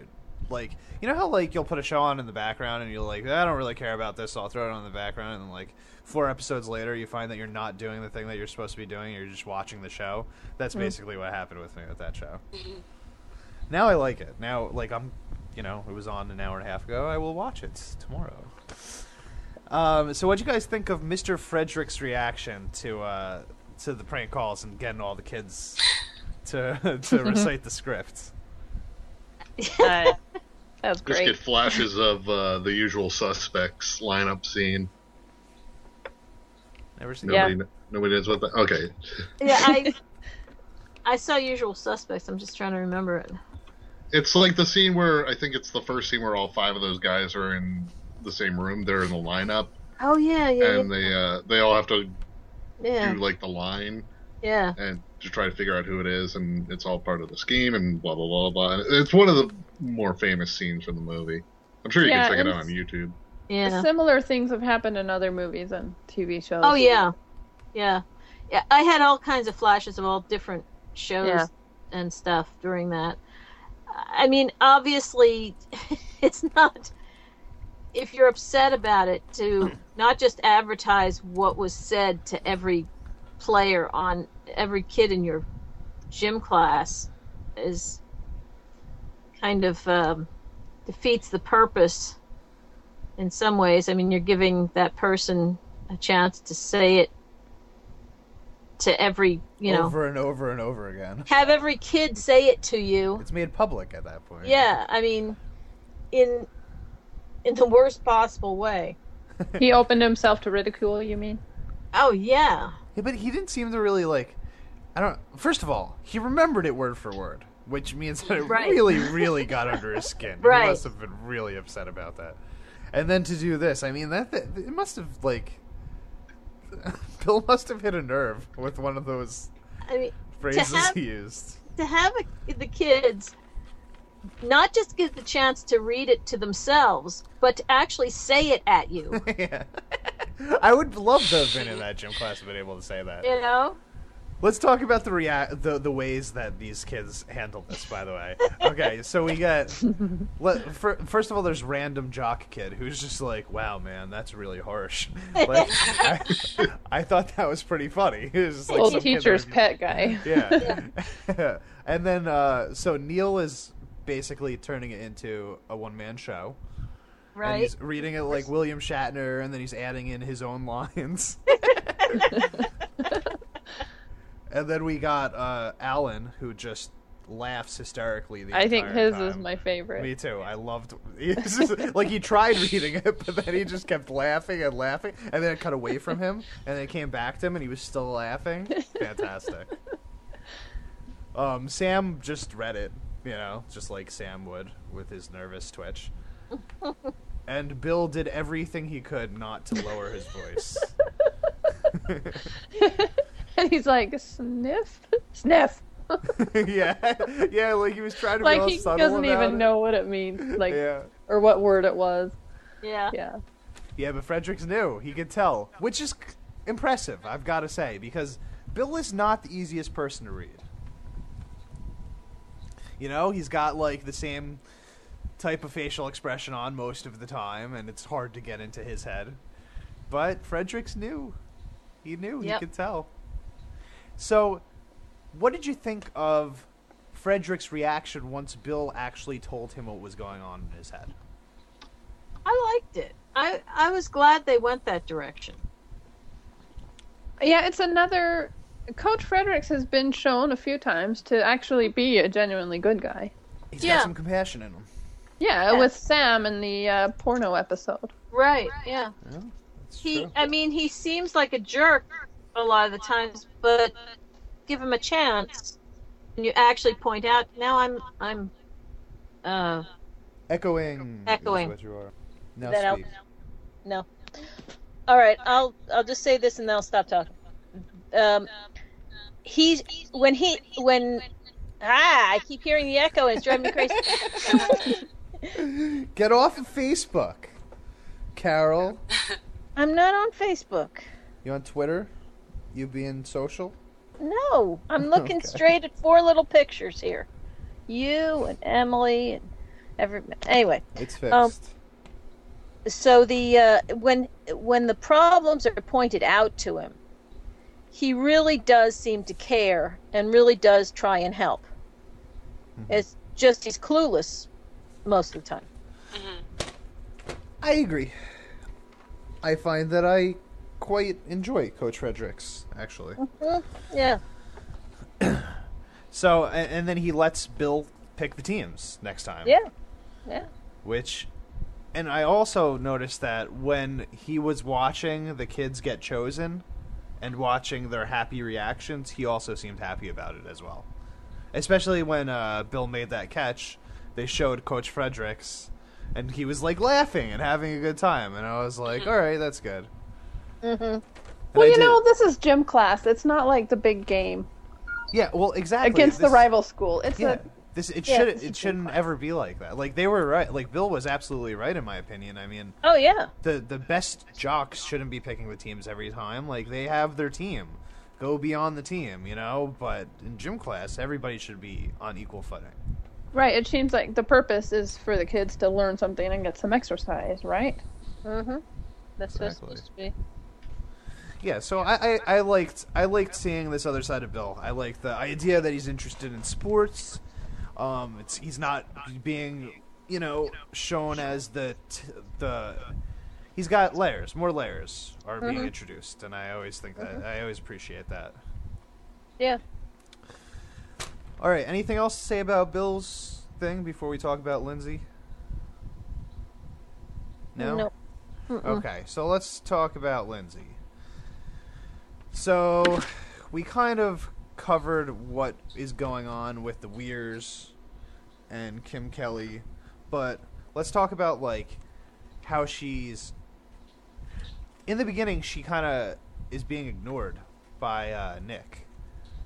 Like, you know how, like, you'll put a show on in the background and you're like, I don't really care about this, so I'll throw it on in the background. And then, like, four episodes later, you find that you're not doing the thing that you're supposed to be doing. You're just watching the show. That's mm-hmm. basically what happened with me with that show. Mm-hmm. Now I like it. Now, like, I'm, you know, it was on an hour and a half ago. I will watch it tomorrow. Um, so what do you guys think of Mister Frederick's reaction to uh, to the prank calls and getting all the kids to to recite the script? Uh, that was great. Just get flashes of uh, the Usual Suspects lineup scene. Never seen. Nobody, yeah. nobody knows what that. Okay. Yeah, I I saw Usual Suspects. I'm just trying to remember it. It's like the scene where I think it's the first scene where all five of those guys are in the same room. They're in the lineup. Oh yeah, yeah. And yeah. they uh, they all have to yeah. do like the line. Yeah. And to try to figure out who it is, and it's all part of the scheme, and blah, blah, blah, blah. It's one of the more famous scenes from the movie. I'm sure you yeah, can check it out on YouTube. Yeah. Similar things have happened in other movies and T V shows. Oh, yeah. Yeah. Yeah. I had all kinds of flashes of all different shows yeah. and stuff during that. I mean, obviously, it's not... If you're upset about it, to not just advertise what was said to every player on every kid in your gym class is kind of um, defeats the purpose in some ways. I mean, you're giving that person a chance to say it to every, you know, over and over and over again. Have every kid say it to you. It's made public at that point. Yeah, I mean, in. In the worst possible way. He opened himself to ridicule, you mean? Oh, yeah. Yeah. But he didn't seem to really, like... I don't... First of all, he remembered it word for word, which means that it right. really, really got under his skin. Right. He must have been really upset about that. And then to do this, I mean, that, that it must have, like... Bill must have hit a nerve with one of those I mean, phrases to have, he used. To have a, the kids... Not just give the chance to read it to themselves, but to actually say it at you. Yeah. I would love to have been in that gym class and been able to say that. You know? Let's talk about the rea- the, the ways that these kids handle this, by the way. Okay, so we got... Let, for, first of all, there's random jock kid who's just like, wow, man, that's really harsh. Like, I, I thought that was pretty funny. It was just like old teacher's pet guy. Yeah. yeah. And then, uh, so Neil is... basically turning it into a one-man show. Right. And he's reading it like William Shatner, and then he's adding in his own lines. And then we got uh, Alan, who just laughs hysterically the I entire think his time. Is my favorite. Me too. I loved just, like, he tried reading it, but then he just kept laughing and laughing, and then it cut away from him, and then it came back to him, and he was still laughing. Fantastic. Um, Sam just read it. You know, just like Sam would with his nervous twitch. And Bill did everything he could not to lower his voice. And he's like, sniff? Sniff! yeah, yeah, like he was trying to like be all subtle about it. Like he doesn't even know what it means, like, yeah. or what word it was. Yeah. Yeah, Yeah, but Fredericks knew. He could tell. Which is impressive, I've got to say, because Bill is not the easiest person to read. You know, he's got, like, the same type of facial expression on most of the time, and it's hard to get into his head. But Fredericks knew. He knew. Yep. He could tell. So what did you think of Fredericks' reaction once Bill actually told him what was going on in his head? I liked it. I, I was glad they went that direction. Yeah, it's another... Coach Fredericks has been shown a few times to actually be a genuinely good guy. He's yeah. got some compassion in him. Yeah, yes. With Sam in the uh, porno episode. Right, yeah. yeah he, true. I mean, he seems like a jerk a lot of the times, but give him a chance, and you actually point out, now I'm... I'm uh, echoing. Echoing. What you are. Now that speak. No. All right, I'll, I'll just say this, and then I'll stop talking. Um, he's when he when ah I keep hearing the echo and it's driving me crazy. Get off of Facebook, Carol. I'm not on Facebook. You on Twitter? You being social? No, I'm looking okay. straight at four little pictures here. You and Emily and every anyway. It's fixed. Um, so the uh, when when the problems are pointed out to him. He really does seem to care and really does try and help. Mm-hmm. It's just he's clueless most of the time. Mm-hmm. I agree. I find that I quite enjoy Coach Fredericks, actually. Mm-hmm. Yeah. So, and, and then he lets Bill pick the teams next time. Yeah. Yeah. Which, and I also noticed that when he was watching the kids get chosen... and watching their happy reactions, he also seemed happy about it as well. Especially when uh, Bill made that catch, they showed Coach Fredericks, and he was, like, laughing and having a good time. And I was like, all right, that's good. Mm-hmm. Well, I you did... know, this is gym class. It's not like the big game. Yeah, well, exactly. Against this... the rival school. It's yeah. a This it yeah, should it, it shouldn't fun. ever be like that. Like, they were right. Like, Bill was absolutely right, in my opinion. I mean, oh yeah, the the best jocks shouldn't be picking the teams every time. Like, they have their team. Go beyond the team, you know. But in gym class, everybody should be on equal footing. Right. It seems like the purpose is for the kids to learn something and get some exercise, right? Mm-hmm. That's exactly. What it's supposed to be. Yeah, so I, I, I liked I liked seeing this other side of Bill. I liked the idea that he's interested in sports. Um, it's he's not being, you know, shown as the the. He's got layers, more layers are mm-hmm. being introduced, and I always think that mm-hmm. I always appreciate that. Yeah. All right. Anything else to say about Bill's thing before we talk about Lindsay? No. No. Okay, so let's talk about Lindsay. So, we kind of covered what is going on with the Weirs and Kim Kelly, but let's talk about, like, how she's... In the beginning, she kind of is being ignored by uh, Nick,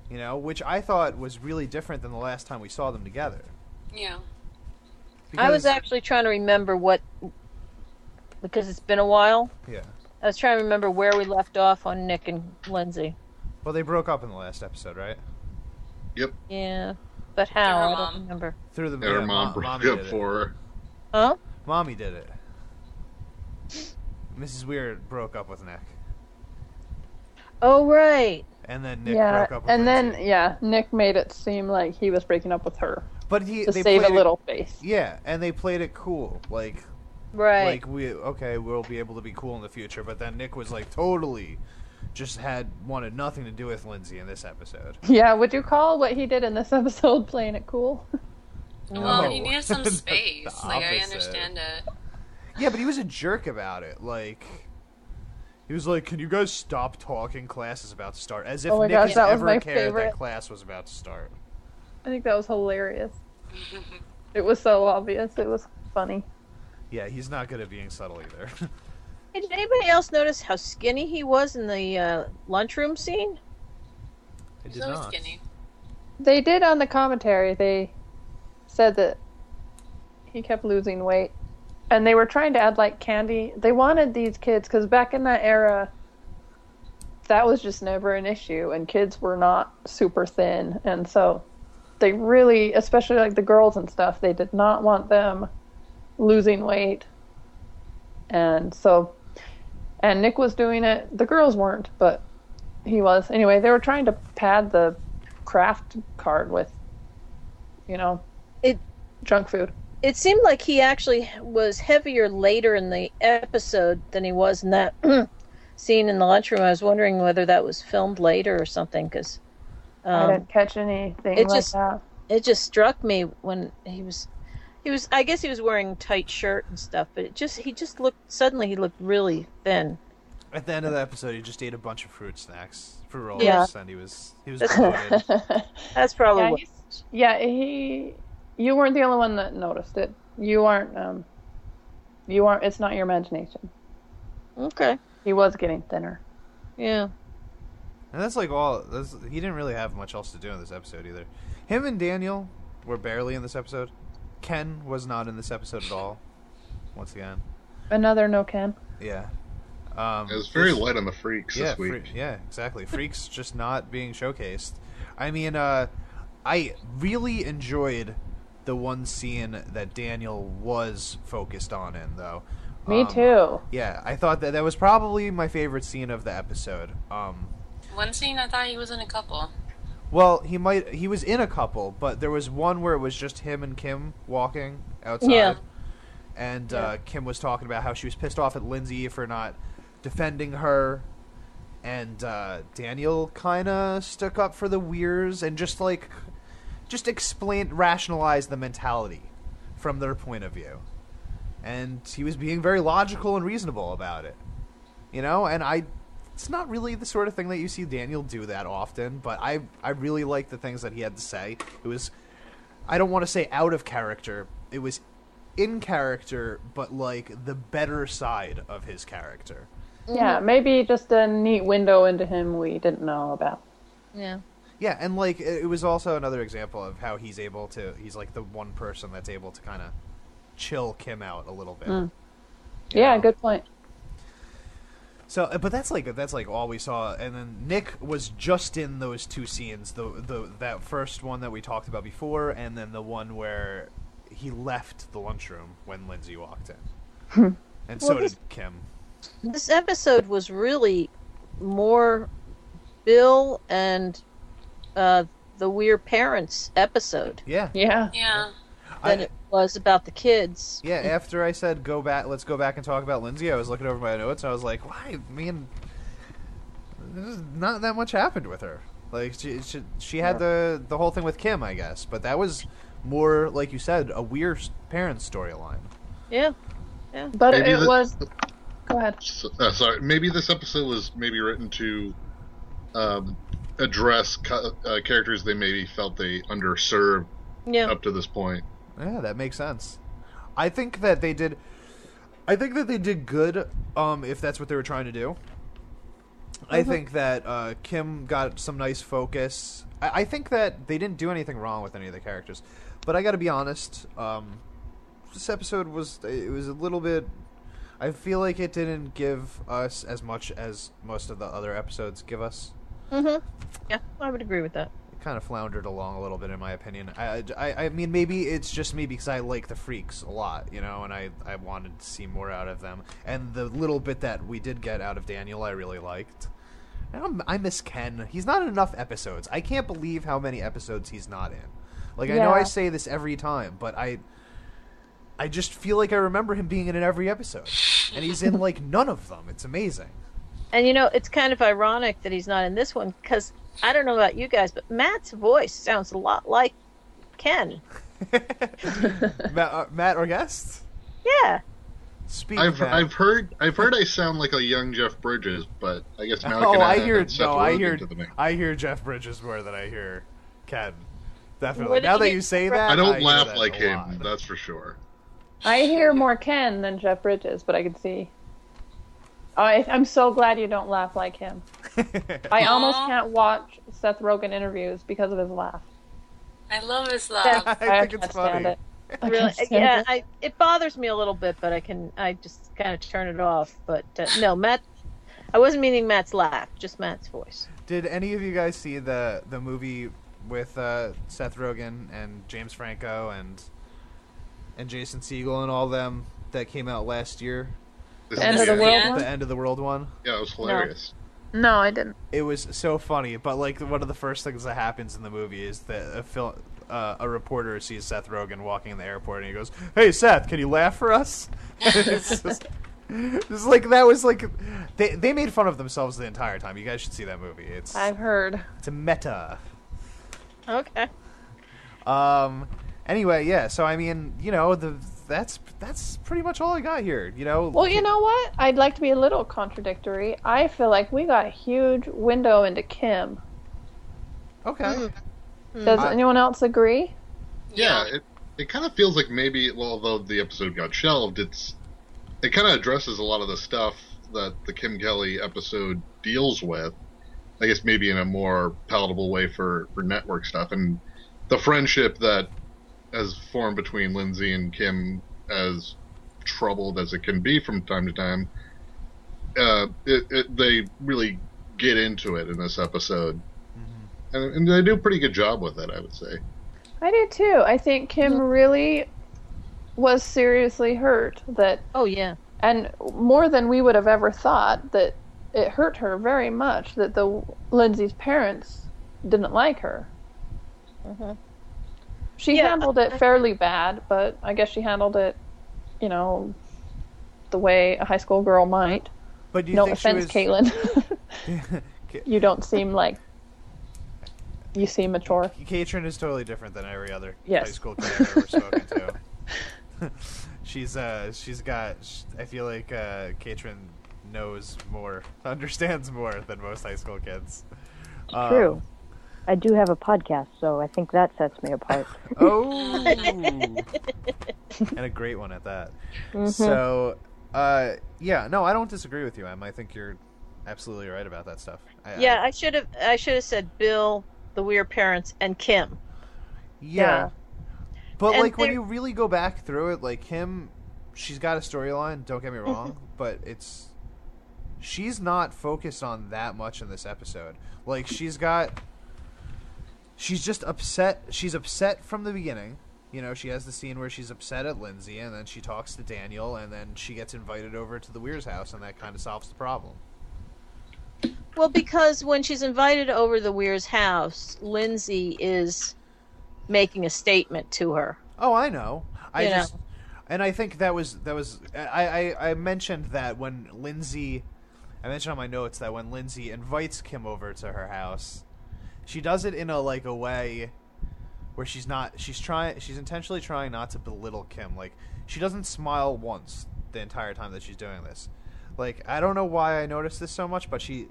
you know, which I thought was really different than the last time we saw them together. Yeah. Because... I was actually trying to remember what... Because it's been a while. Yeah. I was trying to remember where we left off on Nick and Lindsay. Well, they broke up in the last episode, right? Yep. Yeah, but how? I don't remember. Through the yeah, her mom, mom broke up for her. Huh? Mommy did it. Missus Weird broke up with Nick. Oh right. And then Nick yeah. broke up with. And Lindsay. then yeah, Nick made it seem like he was breaking up with her. But he to they save a little it, face. Yeah, and they played it cool, like. Right. Like, we okay, we'll be able to be cool in the future. But then Nick was, like, totally just had wanted nothing to do with Lindsay in this episode. Yeah, would you call what he did in this episode playing it cool? No. Well, he needed some space. Like, I understand it. Yeah, but he was a jerk about it. Like, he was like, can you guys stop talking? Class is about to start. As if oh Nick gosh, had ever cared favorite. that class was about to start. I think that was hilarious. It was so obvious. It was funny. Yeah, he's not good at being subtle either. Hey, did anybody else notice how skinny he was in the uh, lunchroom scene? I did not. Skinny. They did on the commentary. They said that he kept losing weight. And they were trying to add, like, candy. They wanted these kids, because back in that era, that was just never an issue. And kids were not super thin. And so they really, especially, like, the girls and stuff, they did not want them... losing weight, and so and Nick was doing it. The girls weren't, but he was. Anyway, they were trying to pad the craft card with, you know, it junk food. It seemed like he actually was heavier later in the episode than he was in that scene in the lunchroom. I was wondering whether that was filmed later or something, because um, I didn't catch anything it like just, that. It just struck me when he was. He was, I guess he was wearing tight shirt and stuff, but it just, he just looked, suddenly he looked really thin. At the end of the episode, he just ate a bunch of fruit snacks, fruit rolls, yeah. and he was, he was That's probably yeah, what. Yeah, he, you weren't the only one that noticed it. You aren't, um, you aren't, it's not your imagination. Okay. He was getting thinner. Yeah. And that's like all, that's, he didn't really have much else to do in this episode either. Him and Daniel were barely in this episode. Ken was not in this episode at all. Once again, another no Ken. Yeah, um, it was very light on the Freaks yeah, this week. Fre- yeah, exactly. Freaks just not being showcased. I mean, uh, I really enjoyed the one scene that Daniel was focused on in, though. Um, Me too. Yeah, I thought that that was probably my favorite scene of the episode. Um, one scene I thought he was in a couple. Well, he might. He was in a couple, but there was one where it was just him and Kim walking outside, yeah. and yeah. Uh, Kim was talking about how she was pissed off at Lindsay for not defending her, and uh, Daniel kind of stuck up for the Weirs and just like, just explained, rationalized the mentality from their point of view, and he was being very logical and reasonable about it, you know. And I. It's not really the sort of thing that you see Daniel do that often, but I I really liked the things that he had to say. It was, I don't want to say out of character. It was in character, but like the better side of his character. Yeah, maybe just a neat window into him we didn't know about. Yeah. Yeah, and, like, it was also another example of how he's able to... He's, like, the one person that's able to kind of chill Kim out a little bit. Mm. Yeah, know? Good point. So, but that's, like, that's, like, all we saw. And then Nick was just in those two scenes. The the That first one that we talked about before, and then the one where he left the lunchroom when Lindsay walked in. And well, so this, did Kim. This episode was really more Bill and... Uh, the Weird Parents episode. Yeah. Yeah. Yeah. Than I, it was about the kids. Yeah, after I said, go back, let's go back and talk about Lindsay, I was looking over my notes and I was like, why? I mean, not that much happened with her. Like, she she, she had yeah. the, the whole thing with Kim, I guess, but that was more, like you said, a Weird Parents storyline. Yeah. Yeah. But maybe it this, was. Go ahead. Uh, sorry. Maybe this episode was maybe written to. Um, address uh, characters they maybe felt they underserved yeah. up to this point. Yeah, that makes sense. I think that they did. I think that they did good. Um, if that's what they were trying to do, mm-hmm. I think that uh, Kim got some nice focus. I, I think that they didn't do anything wrong with any of the characters. But I got to be honest. Um, this episode was it was a little bit. I feel like it didn't give us as much as most of the other episodes give us. Mm-hmm. Yeah, I would agree with that. It kind of floundered along a little bit, in my opinion. I, I, I mean, maybe it's just me because I like the Freaks a lot, you know, and I, I wanted to see more out of them. And the little bit that we did get out of Daniel, I really liked. And I'm, I miss Ken. He's not in enough episodes. I can't believe how many episodes he's not in. Like, yeah. I know I say this every time, but I... I just feel like I remember him being in every episode. And he's in, like, none of them. It's amazing. And, you know, it's kind of ironic that he's not in this one because, I don't know about you guys, but Matt's voice sounds a lot like Ken. Matt, uh, Matt, our guest? Yeah. Speak, I've, Matt. I've heard I've heard I sound like a young Jeff Bridges, but I guess now oh, I can I hear, no, Seth I hear, I hear Jeff Bridges more than I hear Ken. Definitely. Now that you say that, I don't I laugh like him, lot. That's for sure. I hear more Ken than Jeff Bridges, but I can see. I, I'm so glad you don't laugh like him. I almost can't watch Seth Rogen interviews because of his laugh. I love his laugh. I, I think it's funny. It. I really, yeah, it. I, it bothers me a little bit, but I can. I just kind of turn it off. But uh, no, Matt. I wasn't meaning Matt's laugh, just Matt's voice. Did any of you guys see the the movie with uh, Seth Rogen and James Franco and? And Jason Siegel and all them that came out last year. The End of the World one? The End of the World one. Yeah, it was hilarious. No. no, I didn't. It was so funny, but like one of the first things that happens in the movie is that a, fil- uh, a reporter sees Seth Rogen walking in the airport and he goes, "Hey, Seth, can you laugh for us?" It's just, just like that was like they they made fun of themselves the entire time. You guys should see that movie. It's I've heard. It's a meta. Okay. Um. Anyway, yeah, so I mean, you know, the that's that's pretty much all I got here, you know? Well, you know what? I'd like to be a little contradictory. I feel like we got a huge window into Kim. Okay. Mm-hmm. Does I, anyone else agree? Yeah, it it kind of feels like maybe, well, although the episode got shelved, it's it kind of addresses a lot of the stuff that the Kim Kelly episode deals with, I guess maybe in a more palatable way for, for network stuff. And the friendship that as formed between Lindsay and Kim, as troubled as it can be from time to time, uh, it, it, they really get into it in this episode. Mm-hmm. And, and they do a pretty good job with it, I would say. I do too. I think Kim really was seriously hurt. That oh yeah, and more than we would have ever thought, that it hurt her very much that the Lindsay's parents didn't like her. Mm-hmm. She yeah. handled it fairly bad, but I guess she handled it, you know, the way a high school girl might. But do you no think offense, she was... Caitlin. You don't seem like you seem mature. Caitlin is totally different than every other yes. high school kid I've ever spoken to. she's uh, she's got. I feel like uh, Caitlin knows more, understands more than most high school kids. Um, True. I do have a podcast, so I think that sets me apart. Oh! And a great one at that. Mm-hmm. So, uh, yeah, no, I don't disagree with you, Em. I think you're absolutely right about that stuff. I, yeah, I should have I should have said Bill the weird parents, and Kim. Yeah. yeah. But, and like, when you really go back through it, like, Kim, she's got a storyline, don't get me wrong, but it's... she's not focused on that much in this episode. Like, she's got... she's just upset. She's upset from the beginning. You know, she has the scene where she's upset at Lindsay, and then she talks to Daniel, and then she gets invited over to the Weirs house, and that kind of solves the problem. Well, because when she's invited over to the Weirs house, Lindsay is making a statement to her. Oh, I know. I you just know. And I think that was that was I, I, I mentioned that when Lindsay I mentioned on my notes that when Lindsay invites Kim over to her house, she does it in a like a way where she's not she's trying she's intentionally trying not to belittle Kim. Like, she doesn't smile once the entire time that she's doing this. Like, I don't know why I noticed this so much, but she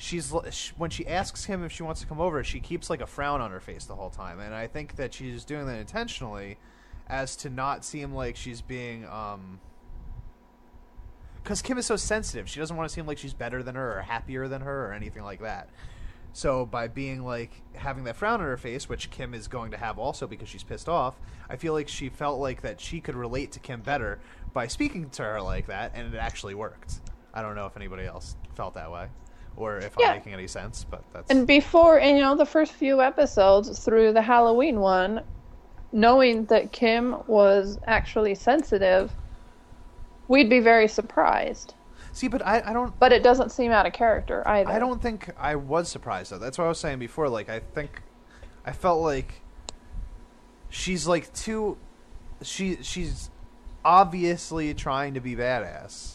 She's when she asks him if she wants to come over, she keeps like a frown on her face the whole time, and I think that she's doing that intentionally, as to not seem like she's being um. Because Kim is so sensitive, she doesn't want to seem like she's better than her or happier than her or anything like that. So by being like having that frown on her face, which Kim is going to have also because she's pissed off, I feel like she felt like that she could relate to Kim better by speaking to her like that, and it actually worked. I don't know if anybody else felt that way. Or if yeah. I'm making any sense, but that's... And before, and you know, the first few episodes through the Halloween one, knowing that Kim was actually sensitive, we'd be very surprised. See, but I, I don't... But it doesn't seem out of character, either. I don't think I was surprised, though. That's what I was saying before. Like, I think... I felt like she's, like, too... She She's obviously trying to be badass.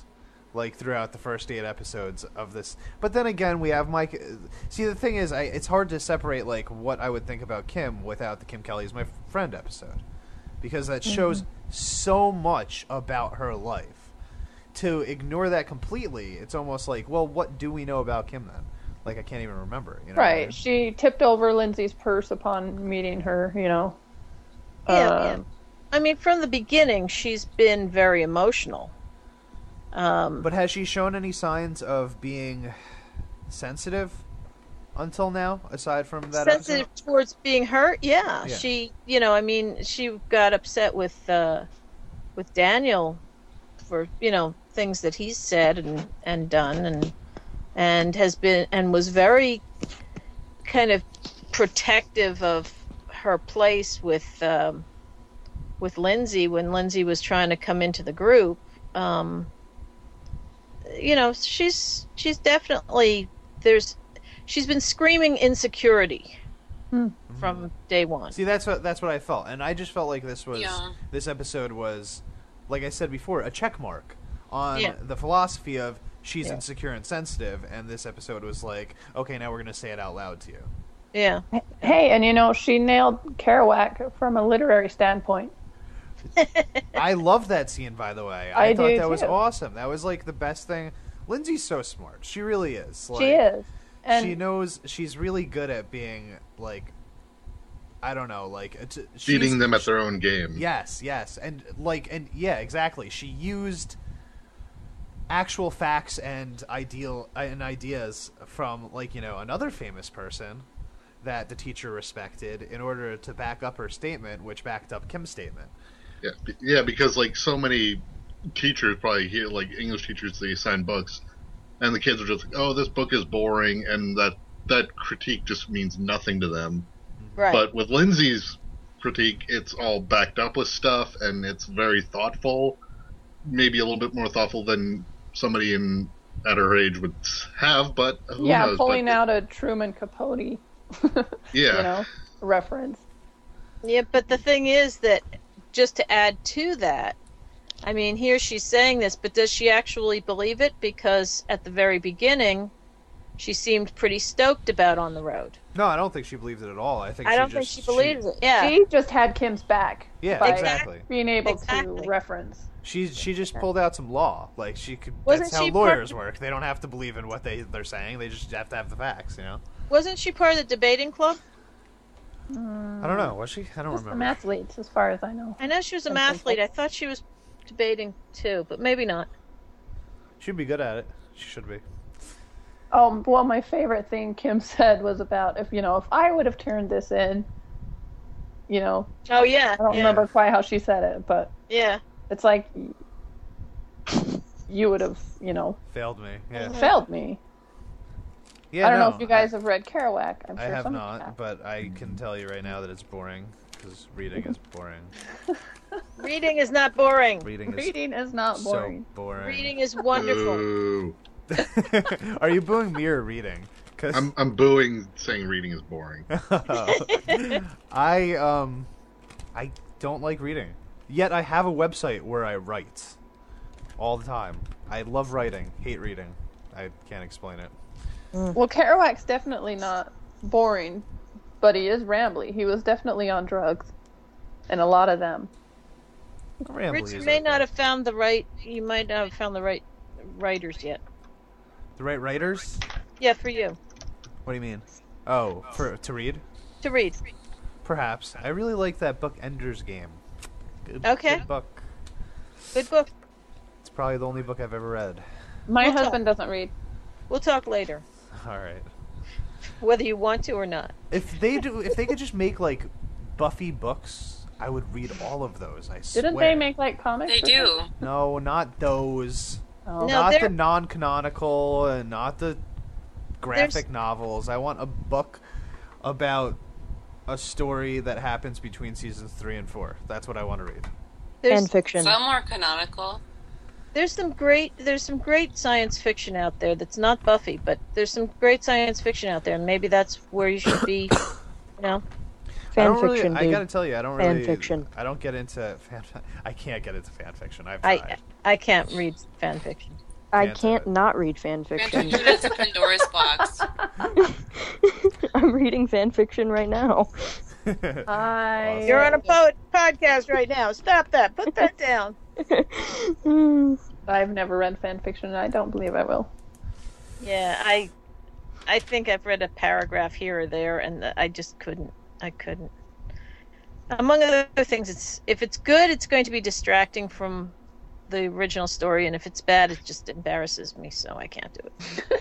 Like, throughout the first eight episodes of this. But then again, we have Mike... See, the thing is, I, it's hard to separate, like, what I would think about Kim without the Kim Kelly is my friend episode. Because that shows mm-hmm. so much about her life. To ignore that completely, it's almost like, well, what do we know about Kim then? Like, I can't even remember. You know right. I mean? She tipped over Lindsay's purse upon meeting her, you know. Yeah, um, yeah. I mean, from the beginning, she's been very emotional. Um, but has she shown any signs of being sensitive until now, aside from that? Sensitive episode? Towards being hurt? Yeah. yeah. She, you know, I mean, she got upset with uh, with Daniel for, you know, things that he's said and, and done and and has been and was very kind of protective of her place with um, with Lindsay when Lindsay was trying to come into the group. Um, You know, she's she's definitely there's she's been screaming insecurity mm-hmm. from day one. See, that's what that's what I felt, and I just felt like this was yeah. this episode was, like I said before, a check mark on yeah. the philosophy of she's yeah. insecure and sensitive, and this episode was like, okay, now we're gonna say it out loud to you. Yeah. Hey, and you know, she nailed Kerouac from a literary standpoint. I love that scene, by the way. I, I thought that too. was awesome. That was like the best thing. Lindsay's so smart. She really is. Like, she is. And she knows she's really good at being like, I don't know, like beating them at their own game. Yes, yes, and like, and yeah, exactly. She used actual facts and ideal and ideas from like you know another famous person that the teacher respected in order to back up her statement, which backed up Kim's statement. Yeah, yeah, because like so many teachers probably here, like English teachers, they assign books, and the kids are just like, "Oh, this book is boring," and that that critique just means nothing to them. Right. But with Lindsay's critique, it's all backed up with stuff, and it's very thoughtful, maybe a little bit more thoughtful than somebody in at her age would have. But who yeah, knows? pulling but, out a Truman Capote, yeah, you know, reference. Yeah, but the thing is that. Just to add to that, I mean, here she's saying this, but does she actually believe it? Because at the very beginning, she seemed pretty stoked about On the Road. No, I don't think she believed it at all. I think I she don't just, think she believes she, it. Yeah, she just had Kim's back. Yeah, by exactly. Being able exactly. to reference. She she just pulled out some law. Like she could. Wasn't that's how lawyers part... work. They don't have to believe in what they they're saying. They just have to have the facts. You know. Wasn't she part of the debating club? I don't know. Was she? I don't Just remember. Some athletes, as far as I know. I know she was a mathlete. I thought she was debating too, but maybe not. She'd be good at it. She should be. Um, well, my favorite thing Kim said was about, if you know, if I would have turned this in, you know. Oh, yeah. I don't yeah. remember quite how she said it, but. Yeah. It's like, you would have, you know. Failed me. Yeah. Failed me. Yeah, I don't no, know if you guys I, have read Kerouac. I'm sure I have not, have. But I can tell you right now that it's boring, because reading is boring. Reading is not boring. Reading is, reading is not boring. So boring. Reading is wonderful. Are you booing me or reading? Cause... I'm I'm booing saying reading is boring. I um I don't like reading. Yet I have a website where I write all the time. I love writing, hate reading. I can't explain it. Well, Kerouac's definitely not boring, but he is rambly. He was definitely on drugs, and a lot of them. Rambly Rich, you may not have found the right. You might not have found the right writers yet. The right writers? Yeah, for you. What do you mean? Oh, for to read? To read. Perhaps. I really like that book, Ender's Game. Good, okay. Good book. Good book. It's probably the only book I've ever read. My we'll husband talk. doesn't read. We'll talk later. All right. Whether you want to or not. If they do, if they could just make like Buffy books, I would read all of those. I swear. Didn't they make like comics? They do. No, not those. Oh. No, not they're... the non-canonical and not the graphic There's... novels. I want a book about a story that happens between seasons three and four. That's what I want to read. There's... And fiction. Some are canonical. There's some great there's some great science fiction out there that's not Buffy, but there's some great science fiction out there, and maybe that's where you should be, you know. Fan I don't fiction. Really, I gotta tell you, I don't fan really. Fiction. I don't get into fan. I can't get into fan fiction. I've tried. I I can't read fan fiction. I can't, can't not read fan fiction. That's a Pandora's box. I'm reading fan fiction right now. I... You're on a pod- podcast right now. Stop that. Put that down. I've never read fan fiction, and I don't believe I will. Yeah, I, I think I've read a paragraph here or there, and I just couldn't. I couldn't. Among other things, it's if it's good, it's going to be distracting from the original story, and if it's bad, it just embarrasses me, so I can't do it.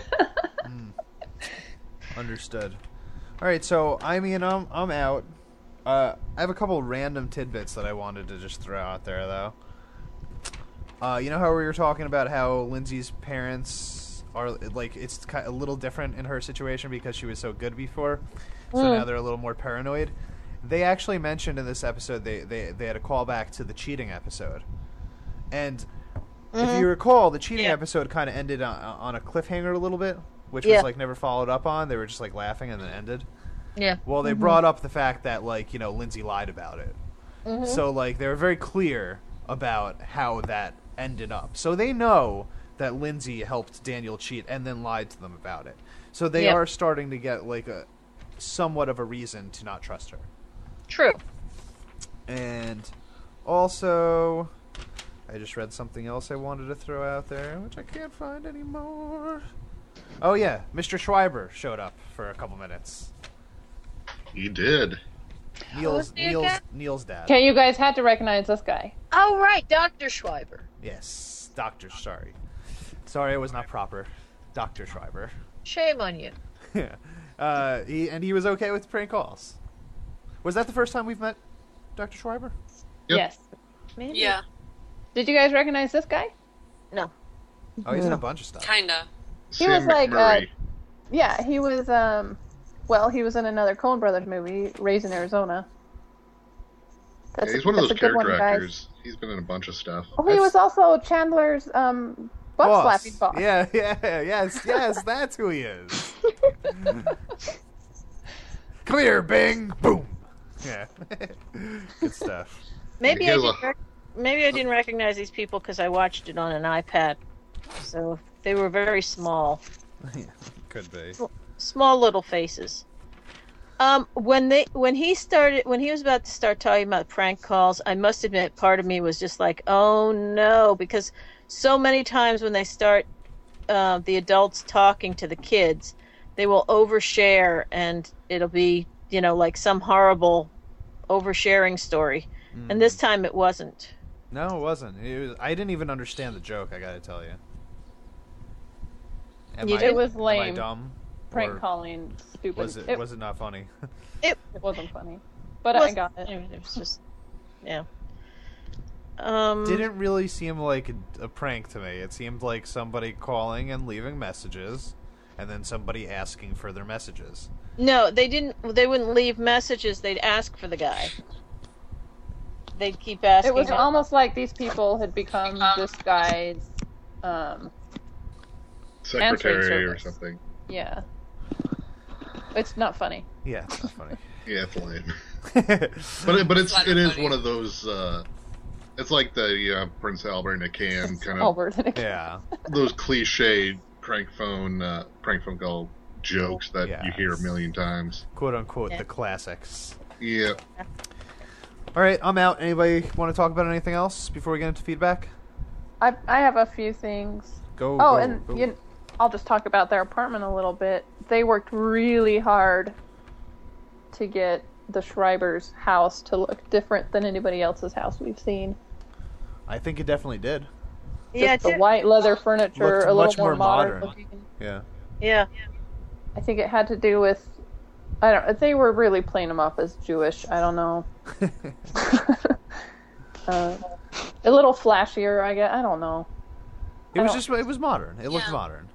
mm. Understood. All right, so I mean, I'm I'm out. Uh, I have a couple random tidbits that I wanted to just throw out there, though. Uh, you know how we were talking about how Lindsay's parents are, like, it's kind of a little different in her situation because she was so good before, so mm. now they're a little more paranoid. They actually mentioned in this episode they, they, they had a callback to the cheating episode. And mm-hmm. if you recall, the cheating yeah. episode kind of ended on, on a cliffhanger a little bit, which yeah. was, like, never followed up on. They were just, like, laughing and then ended. Yeah. Well, they mm-hmm. brought up the fact that, like, you know, Lindsay lied about it. Mm-hmm. So, like, they were very clear about how that ended up. So they know that Lindsay helped Daniel cheat and then lied to them about it. So they yep. are starting to get like a somewhat of a reason to not trust her. True. And also I just read something else I wanted to throw out there, which I can't find anymore. Oh yeah, Mister Schreiber showed up for a couple minutes. He did. Neil's Neil's, Neil's dad. Okay, you guys had to recognize this guy. Oh, right, Doctor Schreiber. Yes, Doctor, sorry. Sorry, it was not proper. Doctor Schreiber. Shame on you. Yeah. Uh, he, and he was okay with prank calls. Was that the first time we've met Doctor Schreiber? Yep. Yes. Maybe. Yeah. Did you guys recognize this guy? No. Oh, he's no. in a bunch of stuff. Kinda. He Sam was like, uh, yeah, he was, um... Well, he was in another Coen Brothers movie, Raised in Arizona. That's yeah, he's a, one of those character one, actors. He's been in a bunch of stuff. Oh, that's... he was also Chandler's um, butt boss. slapping boss. Yeah, yeah, yes, yes, that's who he is. Come here, Bing, boom. Yeah, good stuff. Maybe I didn't rec- maybe I didn't recognize these people because I watched it on an iPad, so they were very small. Yeah, could be. Well, small little faces. Um, when they, when he started, when he was about to start talking about prank calls, I must admit, part of me was just like, "Oh no!" Because so many times when they start, uh, the adults talking to the kids, they will overshare, and it'll be, you know, like some horrible oversharing story. Mm. And this time, it wasn't. No, it wasn't. It was, I didn't even understand the joke. I gotta tell you. Am you I, it was lame. Am I dumb? Prank calling, stupid. Was it, it? Was it not funny? It, it wasn't funny, but was, I got it. It was just, yeah. Um, Didn't really seem like a, a prank to me. It seemed like somebody calling and leaving messages, and then somebody asking for their messages. No, they didn't. They wouldn't leave messages. They'd ask for the guy. They'd keep asking. It was him. Almost like these people had become this guy's um, secretary or something. Yeah, it's not funny. Yeah, it's not funny. Yeah, it's lame. but it, but it's, it's it is funny. One of those. Uh, it's like the uh, Prince Albert in a can kind of. Albert in a can. Yeah. Those cliche prank phone uh, prank phone call jokes that yeah, you hear a million times. Quote unquote yeah. The classics. Yeah. yeah. All right, I'm out. Anybody want to talk about anything else before we get into feedback? I I have a few things. Go. Oh, go, and go. You, I'll just talk about their apartment a little bit. They worked really hard to get the Schreiber's house to look different than anybody else's house we've seen. I think it definitely did. Yeah, just the white leather furniture, a little much more, more modern. modern. Yeah. Yeah. I think it had to do with. I don't. They were really playing him off as Jewish. I don't know. uh, a little flashier, I guess. I don't know. It I was just. It was modern. It yeah. looked modern.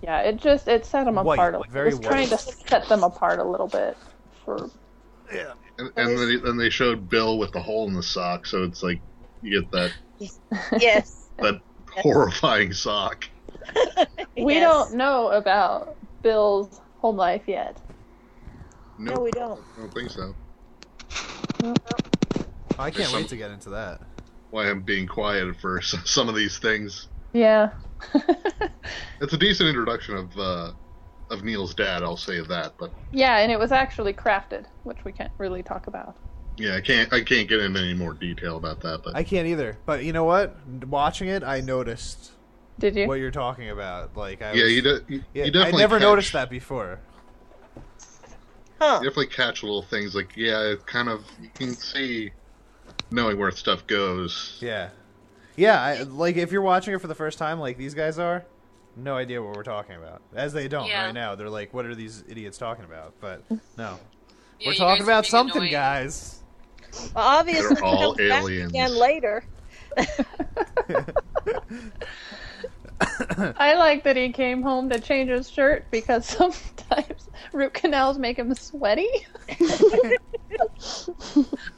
Yeah. It just. It set them white, apart. Like very it was white. Trying to set them apart a little bit. For. Yeah. And, and then they, and they showed Bill with the hole in the sock, so it's like you get that. Yes. That yes. horrifying sock. We yes. don't know about Bill's home life yet. Nope. No, we don't. I don't think so. Nope. Oh, I can't There's wait some... to get into that. Why I'm being quiet for some of these things. Yeah. It's a decent introduction of uh, of Neil's dad, I'll say that. But yeah, and it was actually crafted, which we can't really talk about. Yeah, I can't I can't get into any more detail about that. But I can't either. But you know what? Watching it, I noticed... Did you? What you're talking about. Like, I yeah, was, you de- you, yeah, you definitely I never catch, noticed that before. Huh. You definitely catch little things like, yeah, it kind of, you can see knowing where stuff goes. Yeah. Yeah, I, like, if you're watching it for the first time, like these guys are, no idea what we're talking about. As they don't yeah. right now. They're like, what are these idiots talking about? But, no. Yeah, we're talking about something, annoying. guys. Well, obviously, they're all aliens. Again later. I like that he came home to change his shirt because sometimes root canals make him sweaty.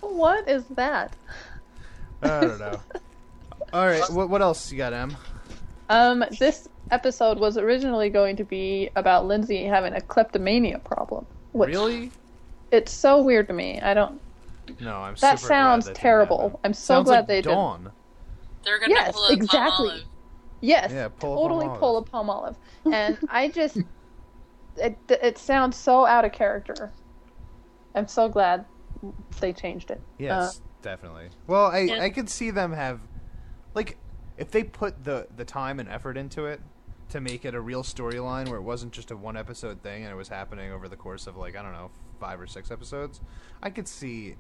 What is that? I don't know. All right, what what else you got, Em? Um, this episode was originally going to be about Lindsay having a kleptomania problem. Which really? It's so weird to me. I don't. No, I'm. That super sounds glad that terrible. I'm so sounds glad like they Dawn. Didn't. They're gonna yes, pull a exactly. Palm olive. Yes, yeah, pull totally a pull a palm olive. And I just, it it sounds so out of character. I'm so glad they changed it. Yes, uh, definitely. Well, I, yeah. I could see them have, like, if they put the, the time and effort into it to make it a real storyline where it wasn't just a one-episode thing and it was happening over the course of, like, I don't know, five or six episodes, I could see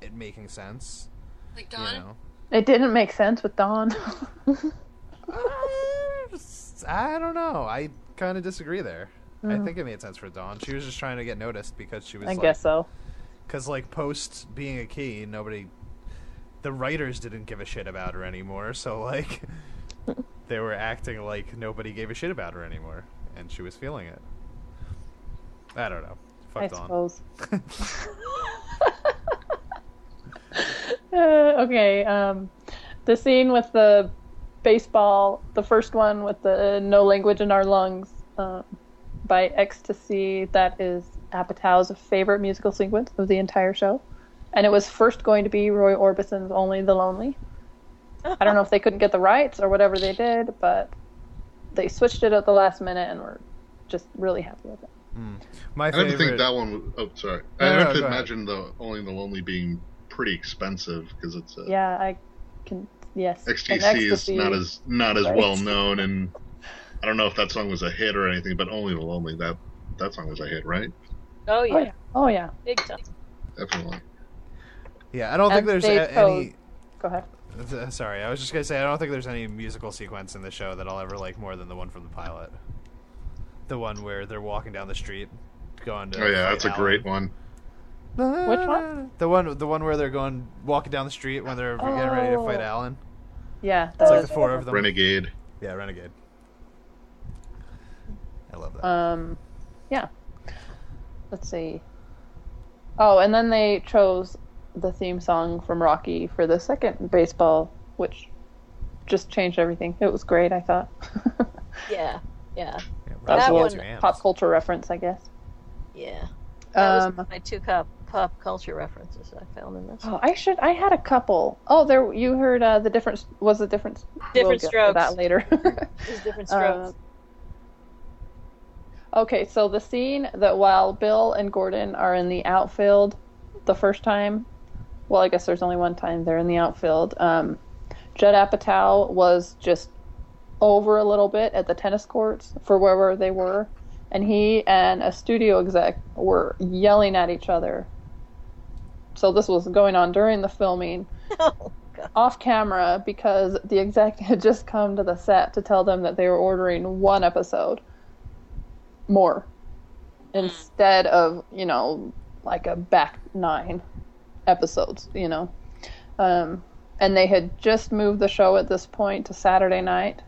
it making sense. Like Dawn? You know? It didn't make sense with Dawn. I don't know. I kind of disagree there. Mm. I think it made sense for Dawn. She was just trying to get noticed because she was. I like, guess so. Because like post being a key, nobody, the writers didn't give a shit about her anymore. So like, they were acting like nobody gave a shit about her anymore, and she was feeling it. I don't know. Fuck I Dawn. Suppose. uh, okay. Um, the scene with the. Baseball, the first one with the No Language in Our Lungs uh, by Ecstasy. That is Apatow's favorite musical sequence of the entire show. And it was first going to be Roy Orbison's Only the Lonely. I don't know if they couldn't get the rights or whatever they did, but they switched it at the last minute and were just really happy with it. Mm. My favorite... I didn't think that one was... Oh, sorry. No, I have no, to imagine the Only the Lonely being pretty expensive because it's a... Yeah, I can... Yes. X T C is not as not as right. well known, and I don't know if that song was a hit or anything, but Only the Lonely, that that song was a hit, right? Oh yeah. Oh yeah. Oh, yeah. Big time. Definitely. Yeah, I don't and think there's a, any Go ahead. Sorry, I was just going to say, I don't think there's any musical sequence in the show that I'll ever like more than the one from the pilot. The one where they're walking down the street going to... Oh, yeah, that's a great one. Which one? The one the one where they're going walking down the street when they're oh. getting ready to fight Alan. Yeah. It's like the four of them. Renegade. Yeah, Renegade. I love that. Um, yeah. Let's see. Oh, and then they chose the theme song from Rocky for the second baseball, which just changed everything. It was great, I thought. yeah, yeah. yeah That's a pop culture reference, I guess. Yeah. That was um, my two pop, pop culture references I found in this. Oh, I should. I had a couple. Oh, there. You heard uh, the different. Was the different. Different we'll strokes. That later. These different strokes. Uh, okay, so the scene that while Bill and Gordon are in the outfield, the first time. Well, I guess there's only one time they're in the outfield. Um, Judd Apatow was just over a little bit at the tennis courts for wherever they were. And he and a studio exec were yelling at each other. So this was going on during the filming, oh, God. off camera, because the exec had just come to the set to tell them that they were ordering one episode more instead of, you know, like a back nine episodes, you know. Um, and they had just moved the show at this point to Saturday night.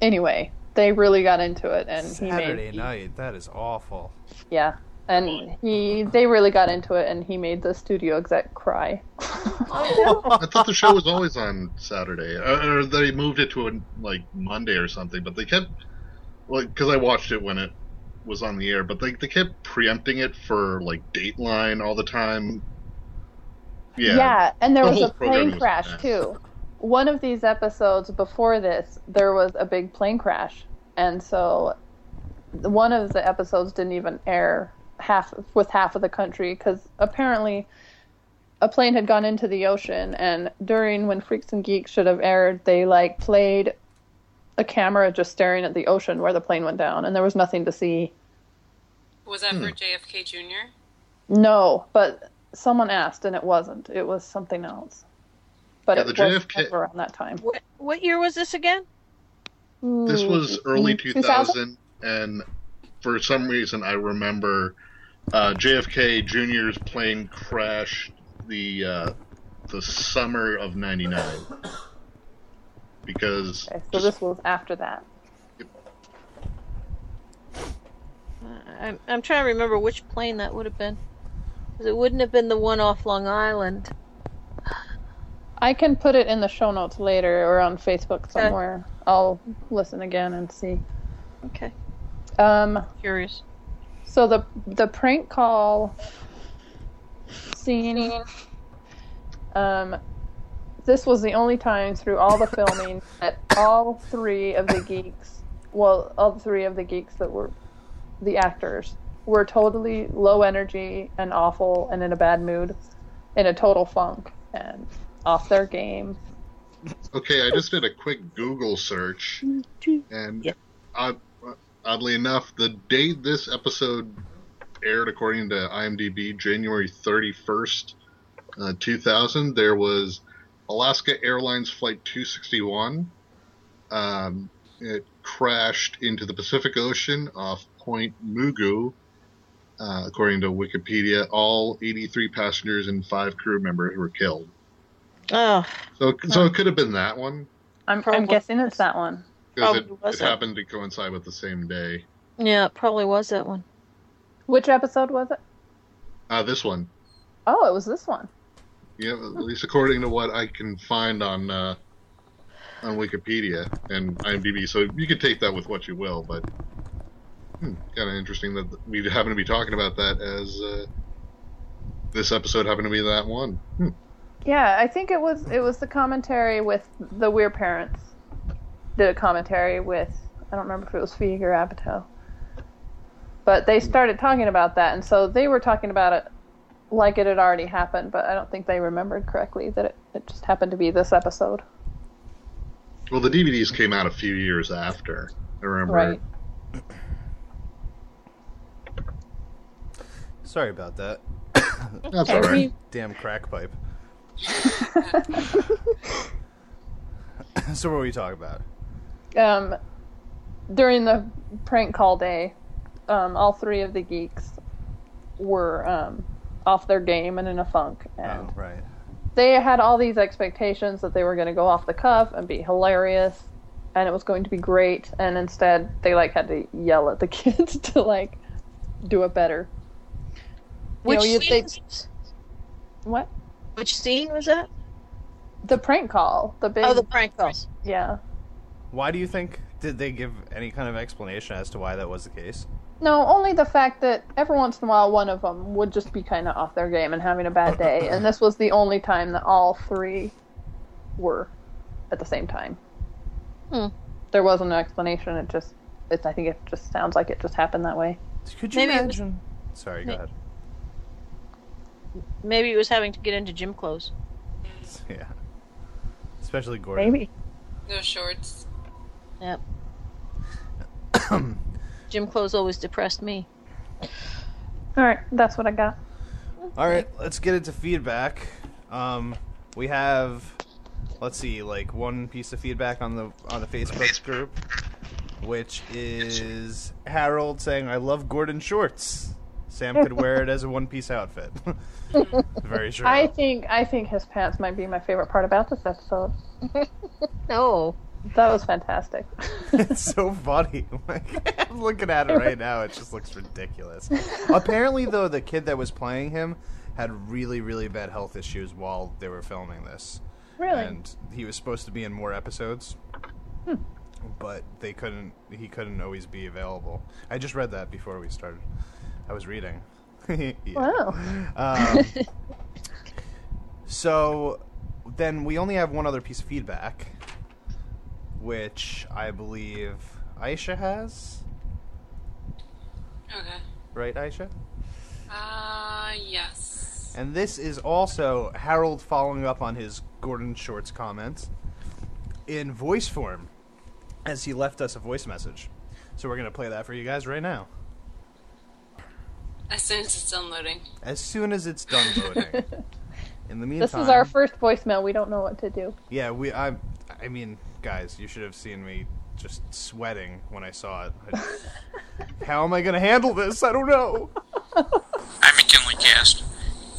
Anyway... They really got into it, and Saturday he made, night. That is awful. Yeah, and he they really got into it, and he made the studio exec cry. I thought the show was always on Saturday, or they moved it to a, like Monday or something. But they kept, like, because I watched it when it was on the air. But they they kept preempting it for like Dateline all the time. Yeah, yeah, and there the was a plane crash bad. too. One of these episodes before this, there was a big plane crash, and so one of the episodes didn't even air half with half of the country because apparently a plane had gone into the ocean. And during when Freaks and Geeks should have aired, they like played a camera just staring at the ocean where the plane went down, and there was nothing to see. Was that hmm. for J F K Junior? No, but someone asked, and it wasn't. It was something else. But yeah, it the was J F K... around that time. What, what year was this again? This was early two thousand, two thousand? And for some reason I remember uh, J F K Junior's plane crashed the uh, the summer of ninety-nine. Because okay, so just... this was after that. Yep. I'm, I'm trying to remember which plane that would have been. Because it wouldn't have been the one off Long Island. I can put it in the show notes later or on Facebook somewhere. Okay. I'll listen again and see. Okay. Um, Curious. So the the prank call scene, um, this was the only time through all the filming that all three of the geeks, well, all three of the geeks that were the actors, were totally low energy and awful and in a bad mood, in a total funk. And... off their game. Okay, I just did a quick Google search, and yep. odd, oddly enough, the date this episode aired, according to IMDb, January thirty-first, uh, two thousand, there was Alaska Airlines Flight two sixty-one. Um, it crashed into the Pacific Ocean off Point Mugu. Uh, according to Wikipedia, all eighty-three passengers and five crew members were killed. Oh, so so it could have been that one. I'm probably, I'm guessing it's that one. Because it, it happened to coincide with the same day. Yeah, it probably was that one. Which episode was it? Uh, this one. Oh, it was this one. Yeah, at least according to what I can find on uh, on Wikipedia and IMDb. So you can take that with what you will, but hmm, kind of interesting that we happen to be talking about that as uh, this episode happened to be that one. Hmm. Yeah, I think it was it was the commentary with the Weir parents. Did a commentary with, I don't remember if it was Feig or Apatow. But they started talking about that, and so they were talking about it like it had already happened, but I don't think they remembered correctly that it, it just happened to be this episode. Well, the D V Ds came out a few years after, I remember. Right. Sorry about that. That's all right. Damn crack pipe. So what were we talking about? Um, during the prank call day, um, all three of the geeks were um, off their game and in a funk. And oh, right. They had all these expectations that they were going to go off the cuff and be hilarious, and it was going to be great. And instead, they like had to yell at the kids to like do it better. Which you know, scene? They... What? Which scene was that? The prank call. The big... Oh, the prank call. Yeah. Why do you think, did they give any kind of explanation as to why that was the case? No, only the fact that every once in a while one of them would just be kind of off their game and having a bad day, and this was the only time that all three were at the same time. Hmm. There wasn't an explanation, it just, it, I think it just sounds like it just happened that way. Could you Maybe imagine? Was... Sorry, go ahead. Maybe it was having to get into gym clothes. Yeah. Especially Gordon. Maybe. No shorts. Yep. Gym clothes always depressed me. All right, that's what I got. All right, let's get into feedback. Um, we have, let's see, like one piece of feedback on the on the Facebook group, which is Harold saying, "I love Gordon shorts. Sam could wear it as a one-piece outfit." Very true. I think I think his pants might be my favorite part about this episode. No. That was fantastic. It's so funny. Like, I'm looking at it right now. It just looks ridiculous. Apparently, though, the kid that was playing him had really, really bad health issues while they were filming this. Really? And he was supposed to be in more episodes, hmm. but they couldn't. He couldn't always be available. I just read that before we started. I was reading. Yeah. Wow. Um, so then we only have one other piece of feedback, which I believe Aisha has. Okay. Right, Aisha? Uh, yes. And this is also Harold following up on his Gordon Shorts comments in voice form, as he left us a voice message. So we're going to play that for you guys right now. As soon as it's done loading. As soon as it's done loading. In the meantime... This is our first voicemail. We don't know what to do. Yeah, we... I, I mean... Guys, you should have seen me just sweating when I saw it. I just, how am I going to handle this? I don't know. I'm McKinleycast.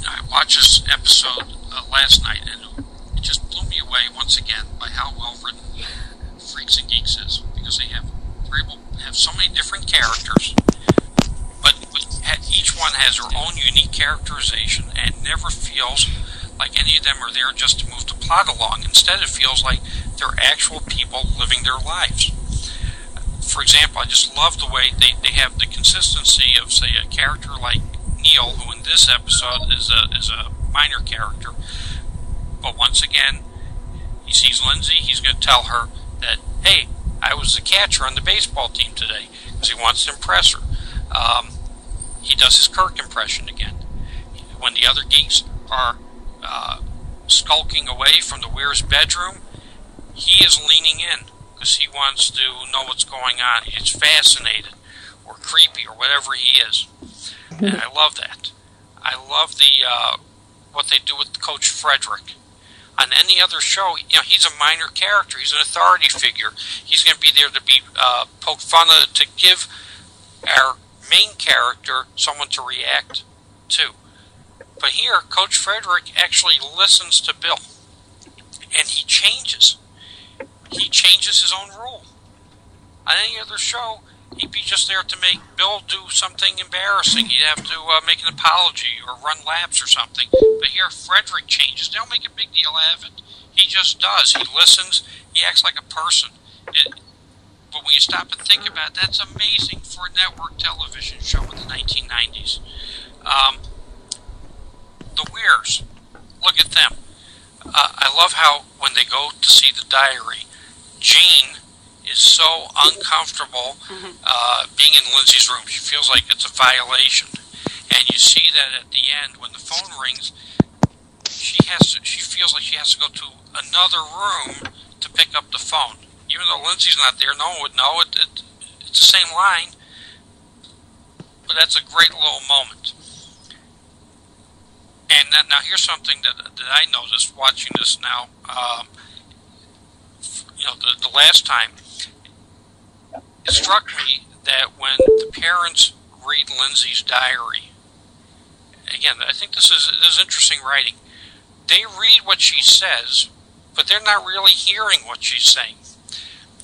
I watched this episode uh, last night, and it just blew me away once again by how well written Freaks and Geeks is, because they have they're able to have so many different characters, but each one has their own unique characterization and never feels like any of them are there just to move the plot along. Instead, it feels like they're actual people living their lives. For example, I just love the way they, they have the consistency of, say, a character like Neil, who in this episode is a is a minor character. But once again, he sees Lindsay, he's going to tell her that, hey, I was the catcher on the baseball team today, because he wants to impress her. Um, he does his Kirk impression again. When the other geeks are... Uh, skulking away from the Weirs' bedroom, he is leaning in because he wants to know what's going on. He's fascinated or creepy or whatever he is. And I love that. I love the uh, what they do with Coach Frederick. On any other show, you know, he's a minor character. He's an authority figure. He's going to be there to be uh, poke fun at, to give our main character someone to react to. But here, Coach Frederick actually listens to Bill, and he changes. He changes his own rule. On any other show, he'd be just there to make Bill do something embarrassing. He'd have to uh, make an apology or run laps or something. But here, Frederick changes. They don't make a big deal out of it. He just does. He listens. He acts like a person. It, but when you stop and think about it, that's amazing for a network television show in the nineteen nineties. Um... The Weirs, look at them. Uh, I love how when they go to see the diary, Jean is so uncomfortable uh, being in Lindsay's room. She feels like it's a violation. And you see that at the end when the phone rings, she has to, she feels like she has to go to another room to pick up the phone. Even though Lindsay's not there, no one would know it. it it's the same line. But that's a great little moment. And now here's something that, that I noticed watching this now. Um, you know, the, the last time, it struck me that when the parents read Lindsay's diary, again, I think this is this is interesting writing. They read what she says, but they're not really hearing what she's saying.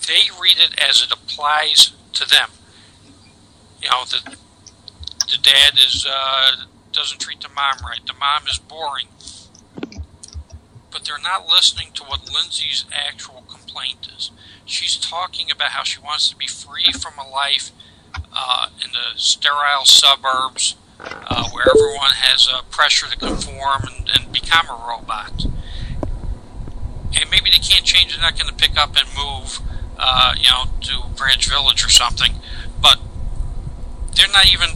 They read it as it applies to them. You know, the the dad is uh, doesn't treat the mom right. The mom is boring, but they're not listening to what Lindsay's actual complaint is. She's talking about how she wants to be free from a life uh, in the sterile suburbs, Uh, where everyone has uh, pressure to conform and, and become a robot. And maybe they can't change, they're not going to pick up and move, uh, you know, to Branch Village or something, but they're not even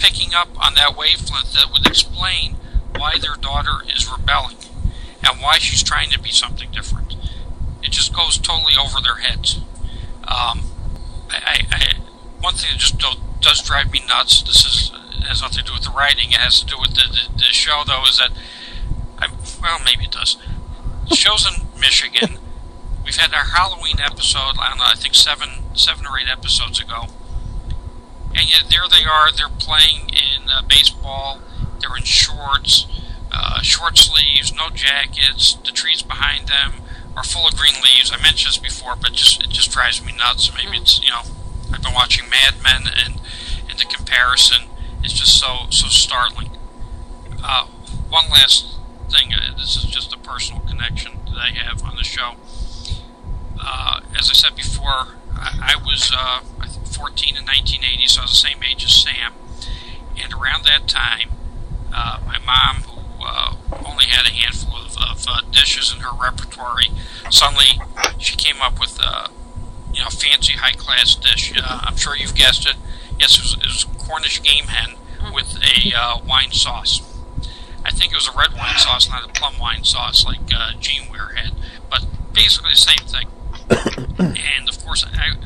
picking up on that wavelength that would explain why their daughter is rebelling and why she's trying to be something different. It just goes totally over their heads. Um, I, I, one thing that just does drive me nuts, this is... It has nothing to do with the writing. It has to do with the, the, the show, though, is that, I, well, maybe it does. The show's in Michigan. We've had our Halloween episode, I don't know, I think seven, seven or eight episodes ago. And yet there they are. They're playing in uh, baseball. They're in shorts, uh, short sleeves, no jackets. The trees behind them are full of green leaves. I mentioned this before, but just it just drives me nuts. Maybe it's, you know, I've been watching Mad Men, and, and the comparison... It's just so so startling. Uh, one last thing. Uh, this is just a personal connection that I have on the show. Uh, as I said before, I, I was uh, I think fourteen in nineteen eighty, so I was the same age as Sam. And around that time, uh, my mom, who uh, only had a handful of, of uh, dishes in her repertoire, suddenly she came up with a you know fancy high class dish. Uh, I'm sure you've guessed it. Yes, it was, it was Cornish game hen with a uh, wine sauce. I think it was a red wine sauce, not a plum wine sauce like uh, Gene Weir had, but basically the same thing. And of course, I,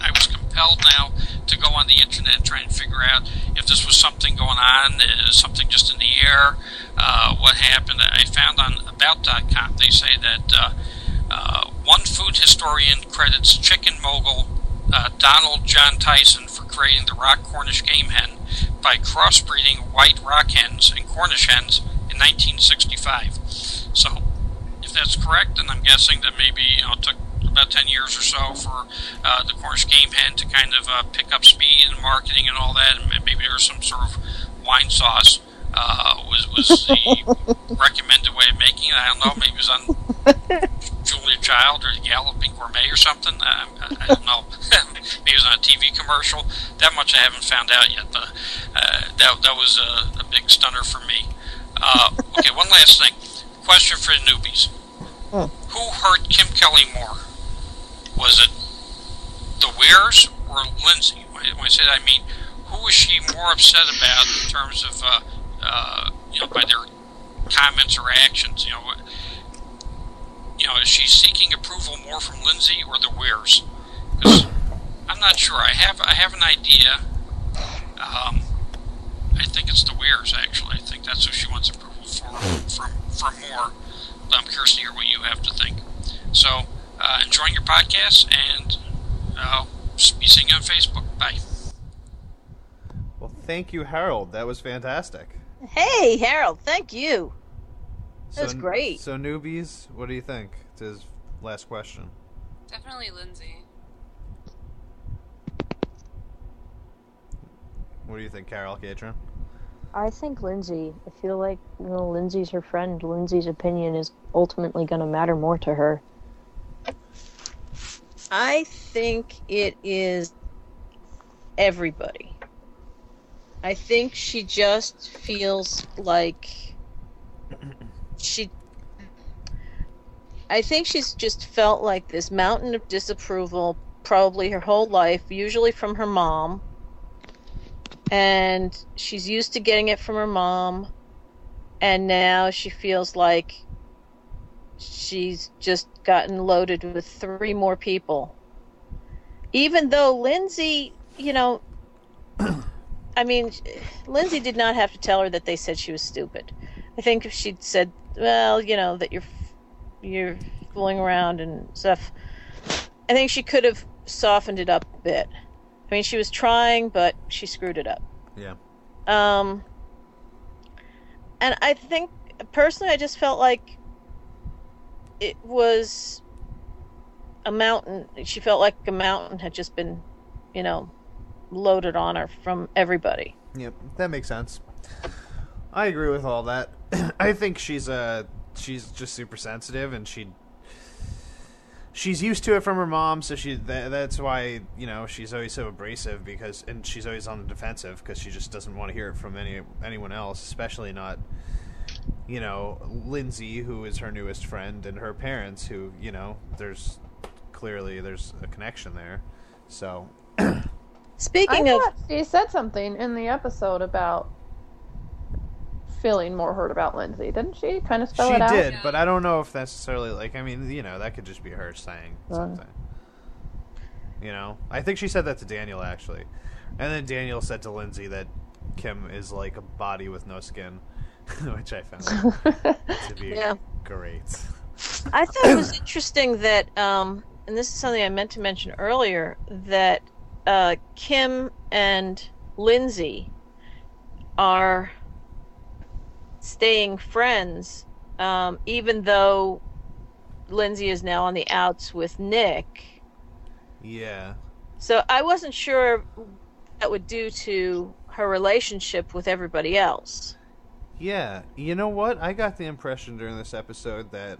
I was compelled now to go on the internet and try and figure out if this was something going on, is something just in the air, uh, what happened. I found on about dot com, they say that uh, uh, one food historian credits chicken mogul Uh, Donald John Tyson for creating the rock Cornish game hen by crossbreeding white rock hens and Cornish hens in nineteen sixty-five. So, if that's correct, then I'm guessing that maybe you know, it took about ten years or so for uh, the Cornish game hen to kind of uh, pick up speed and marketing and all that, and maybe there was some sort of wine sauce uh, was, was the recommended way of making it. I don't know, maybe it was on... Julia Child or the Galloping Gourmet or something. I, I, I don't know. Maybe it was on a T V commercial. That much I haven't found out yet, but uh, that, that was a, a big stunner for me. Uh, okay, one last thing. Question for the newbies. Hmm. Who hurt Kim Kelly more? Was it the Weirs or Lindsay? When I say that, I mean, who was she more upset about in terms of, uh, uh, you know, by their comments or actions, you know, You know, is she seeking approval more from Lindsay or the Weirs? Because I'm not sure. I have I have an idea. Um, I think it's the Weirs, actually. I think that's who she wants approval for, from, from more. But I'm curious to hear what you have to think. So, uh, enjoying your podcast, and uh, be seeing you on Facebook. Bye. Well, thank you, Harold. That was fantastic. Hey, Harold. Thank you. So, that's great. So, newbies, what do you think? It's his last question. Definitely Lindsay. What do you think, Carol Catron? I think Lindsay. I feel like, you know, Lindsay's her friend. Lindsay's opinion is ultimately going to matter more to her. I think it is everybody. I think she just feels like... She, I think she's just felt like this mountain of disapproval probably her whole life, usually from her mom. And she's used to getting it from her mom. And now she feels like she's just gotten loaded with three more people. Even though Lindsay, you know, I mean, Lindsay did not have to tell her that they said she was stupid. I think if she'd said, well, you know, that you're you're fooling around and stuff, I think she could have softened it up a bit. I mean, she was trying, but she screwed it up. Yeah. Um. And I think, personally, I just felt like it was a mountain. She felt like a mountain had just been, you know, loaded on her from everybody. Yep, that makes sense. I agree with all that. I think she's uh she's just super sensitive, and she she's used to it from her mom, so she th- that's why, you know, she's always so abrasive, because and she's always on the defensive because she just doesn't want to hear it from any anyone else, especially not, you know, Lindsay, who is her newest friend, and her parents, who, you know, there's clearly there's a connection there. So speaking I of she said something in the episode about feeling more hurt about Lindsay, didn't she? Kind of spell she it out. She did, but I don't know if necessarily, like, I mean, you know, that could just be her saying uh. something. You know, I think she said that to Daniel, actually, and then Daniel said to Lindsay that Kim is like a body with no skin, which I found to be yeah. great. I thought it was interesting that, um, and this is something I meant to mention earlier, that uh, Kim and Lindsay are staying friends, um, even though Lindsay is now on the outs with Nick. Yeah. So I wasn't sure what that would do to her relationship with everybody else. Yeah. You know what? I got the impression during this episode that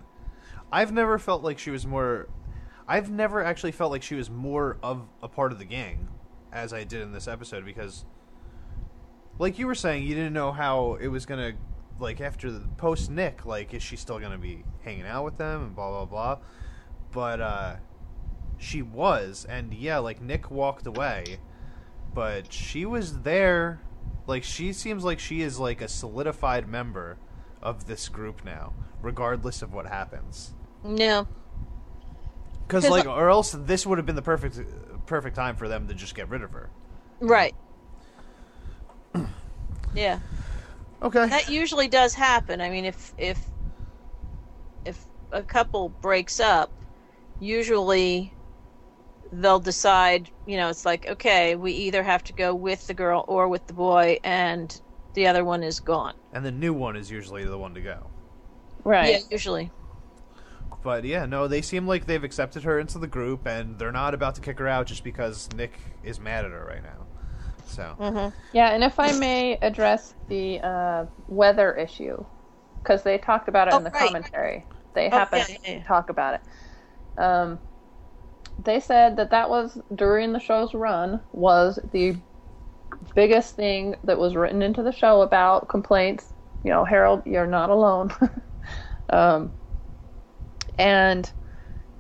I've never felt like she was more... I've never actually felt like she was more of a part of the gang as I did in this episode, because, like you were saying, you didn't know how it was going to... Like, after the post-Nick, like, is she still going to be hanging out with them and blah, blah, blah? But, uh, she was. And, yeah, like, Nick walked away, but she was there. Like, she seems like she is, like, a solidified member of this group now, regardless of what happens. No. Because, like, or else this would have been the perfect perfect time for them to just get rid of her. Right. Yeah. Okay. That usually does happen. I mean, if if if a couple breaks up, usually they'll decide, you know, it's like, okay, we either have to go with the girl or with the boy, and the other one is gone. And the new one is usually the one to go. Right. Yeah, usually. But, yeah, no, they seem like they've accepted her into the group, and they're not about to kick her out just because Nick is mad at her right now. So. Mm-hmm. Yeah, and if I may address the uh, weather issue, because they talked about it oh, in the right. commentary. They oh, happened yeah, yeah. to talk about it. Um, they said that that was, during the show's run, was the biggest thing that was written into the show about complaints. You know, Harold, you're not alone. um, and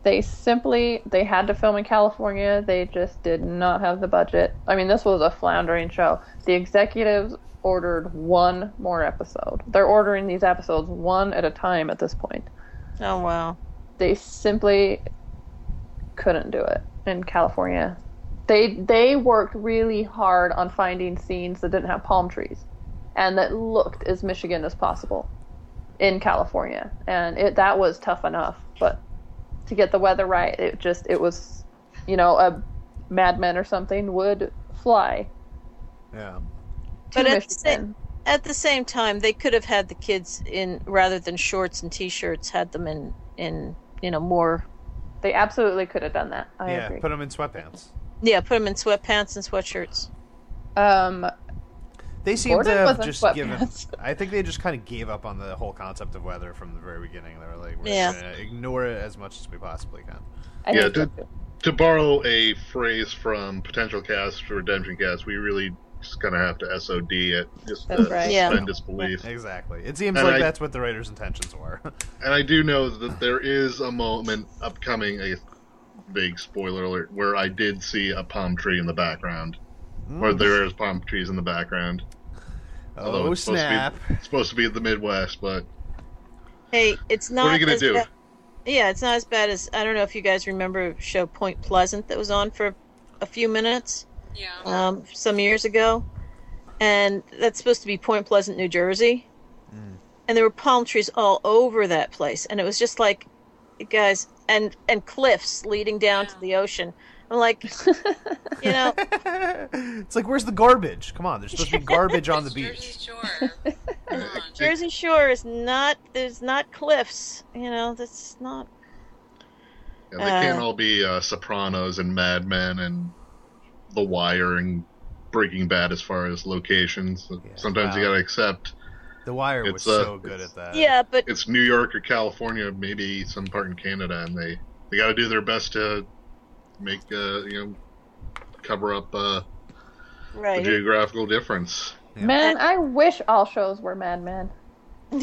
they simply, they had to film in California. They just did not have the budget. I mean, this was a floundering show. The executives ordered one more episode. They're ordering these episodes one at a time at this point. Oh, wow. They simply couldn't do it in California. They they worked really hard on finding scenes that didn't have palm trees and that looked as Michigan as possible in California. And it that was tough enough, but to get the weather right, it just, it was, you know, a Mad Men or something would fly. Yeah. But at the, same, at the same time, they could have had the kids in, rather than shorts and t-shirts, had them in, in you know, more. They absolutely could have done that. I yeah, agree. Put them in sweatpants. Yeah, put them in sweatpants and sweatshirts. Um, They seem Gordon to have just given... I think they just kind of gave up on the whole concept of weather from the very beginning. They were like, we're yeah. going to ignore it as much as we possibly can. I yeah, to, to borrow a phrase from Potential Cast or Redemption Cast, we really just kind of have to S O D it. Just that's to right. suspend yeah. disbelief. Exactly. It seems and like I, that's what the writer's intentions were. And I do know that there is a moment upcoming, a big spoiler alert, where I did see a palm tree in the background. Mm. Or there is palm trees in the background. Although oh, it's snap. Supposed to be, it's supposed to be the Midwest, but... Hey, it's not... What are you going to do? Bad... Yeah, it's not as bad as... I don't know if you guys remember the show Point Pleasant that was on for a few minutes. Yeah. Um, some years ago. and that's supposed to be Point Pleasant, New Jersey. Mm. And there were palm trees all over that place, and it was just like, guys, and and cliffs leading down yeah. to the ocean. I'm like, you know, it's like, where's the garbage? Come on, there's supposed to be garbage on the beach. Jersey Shore. Jersey Shore is not. There's not cliffs. You know, that's not. Yeah, they uh, can't all be uh, Sopranos and Mad Men and The Wire and Breaking Bad as far as locations. Yeah, sometimes wow. you gotta accept. The Wire was uh, so good at that. Yeah, but it's New York or California, maybe some part in Canada, and they they gotta do their best to. Make uh, you know, cover up uh, right. the geographical difference. Yeah. Man, I wish all shows were Mad Men. Oh,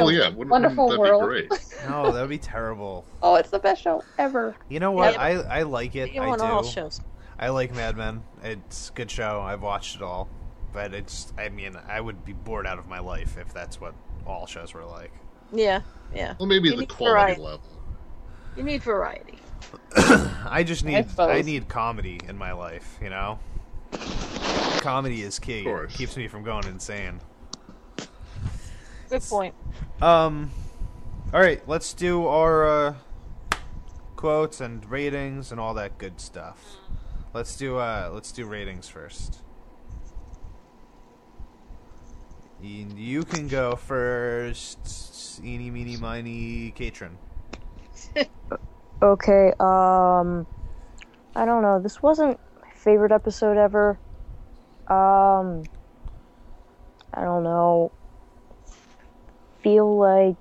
well, yeah, wouldn't, Wonderful wouldn't that World. Be great? No, that would be terrible. Oh, it's the best show ever. You know what? Yeah. I I like it. You I want do. All shows. I like Mad Men. It's a good show. I've watched it all, but it's. I mean, I would be bored out of my life if that's what all shows were like. Yeah, yeah. Well, maybe you the quality variety. Level. You need variety. I just need I, I need comedy in my life, you know? Comedy is key. It keeps me from going insane. Good point. Um, alright, let's do our uh, quotes and ratings and all that good stuff. Let's do uh, let's do ratings first. You can go first. Eeny, meeny, miny, Katrin. Okay, um, I don't know. This wasn't my favorite episode ever. Um, I don't know. Feel like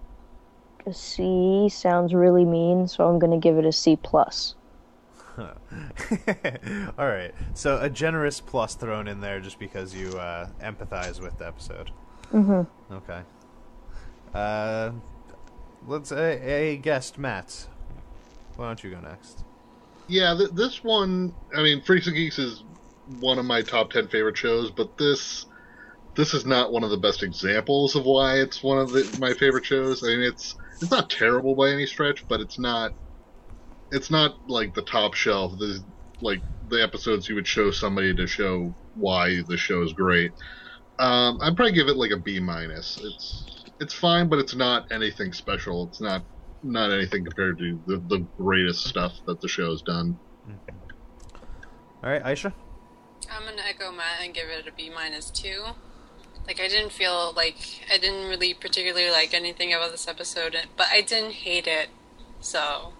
a C sounds really mean, so I'm gonna give it a C plus. Huh. All right, so a generous plus thrown in there just because you uh, empathize with the episode. Mm-hmm. Okay. Uh, let's a, a guest, Matt. Why don't you go next? Yeah, th- this one, I mean, Freaks and Geeks is one of my top ten favorite shows, but this this is not one of the best examples of why it's one of the, my favorite shows. I mean, it's it's not terrible by any stretch, but it's not it's not like the top shelf. This is like the episodes you would show somebody to show why the show is great. Um, I'd probably give it like a B minus. It's it's fine, but it's not anything special. It's not. Not anything compared to the, the greatest stuff that the show's done. All right, Aisha? I'm going to echo Matt and give it a B minus two. Like, I didn't feel like, I didn't really particularly like anything about this episode, but I didn't hate it, so,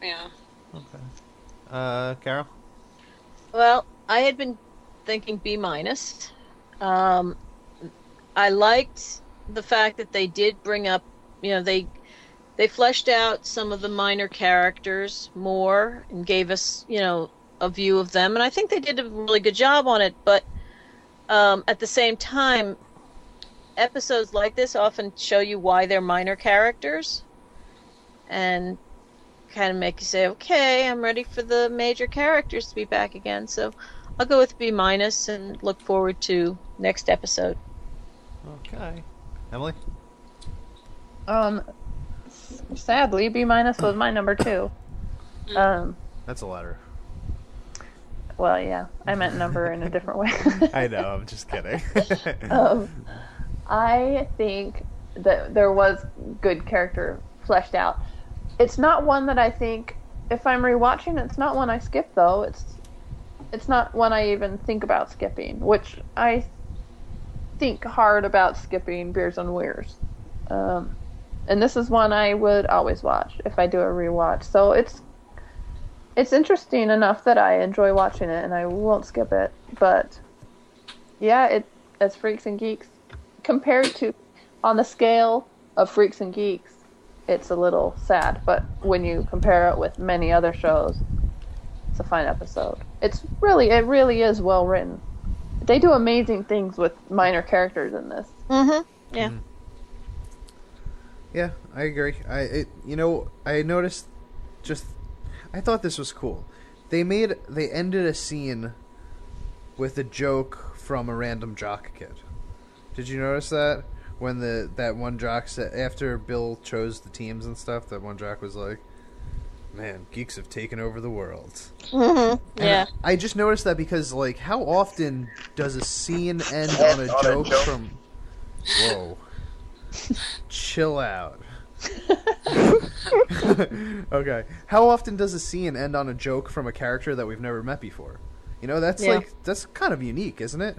yeah. Okay. Uh, Carol? Well, I had been thinking B minus. Um, I liked the fact that they did bring up, you know, they... They fleshed out some of the minor characters more and gave us, you know, a view of them. And I think they did a really good job on it. But um, at the same time, episodes like this often show you why they're minor characters and kind of make you say, okay, I'm ready for the major characters to be back again. So I'll go with B minus and look forward to next episode. Okay. Emily? Um... Sadly, B minus was my number two. Um, That's a ladder. Well, yeah, I meant number in a different way. I know, I'm just kidding. um, I think that there was good character fleshed out. It's not one that I think, if I'm rewatching, it's not one I skip though. It's it's not one I even think about skipping, which I think hard about skipping Beers on Weirs. Um. And this is one I would always watch if I do a rewatch. So it's it's interesting enough that I enjoy watching it, and I won't skip it. But, yeah, it as Freaks and Geeks, compared to, on the scale of Freaks and Geeks, it's a little sad. But when you compare it with many other shows, it's a fine episode. It's really, it really is well written. They do amazing things with minor characters in this. Mm-hmm, yeah. Mm-hmm. Yeah, I agree. I it, you know, I noticed just I thought this was cool. They made they ended a scene with a joke from a random jock kid. Did you notice that? When the that one jock said after Bill chose the teams and stuff, that one jock was like, Man, geeks have taken over the world. Mm-hmm. Yeah. I, I just noticed that because, like, how often does a scene end on a, on joke, a joke from... Whoa. Chill out. Okay. How often does a scene end on a joke from a character that we've never met before? You know, that's, yeah. like, that's kind of unique, isn't it?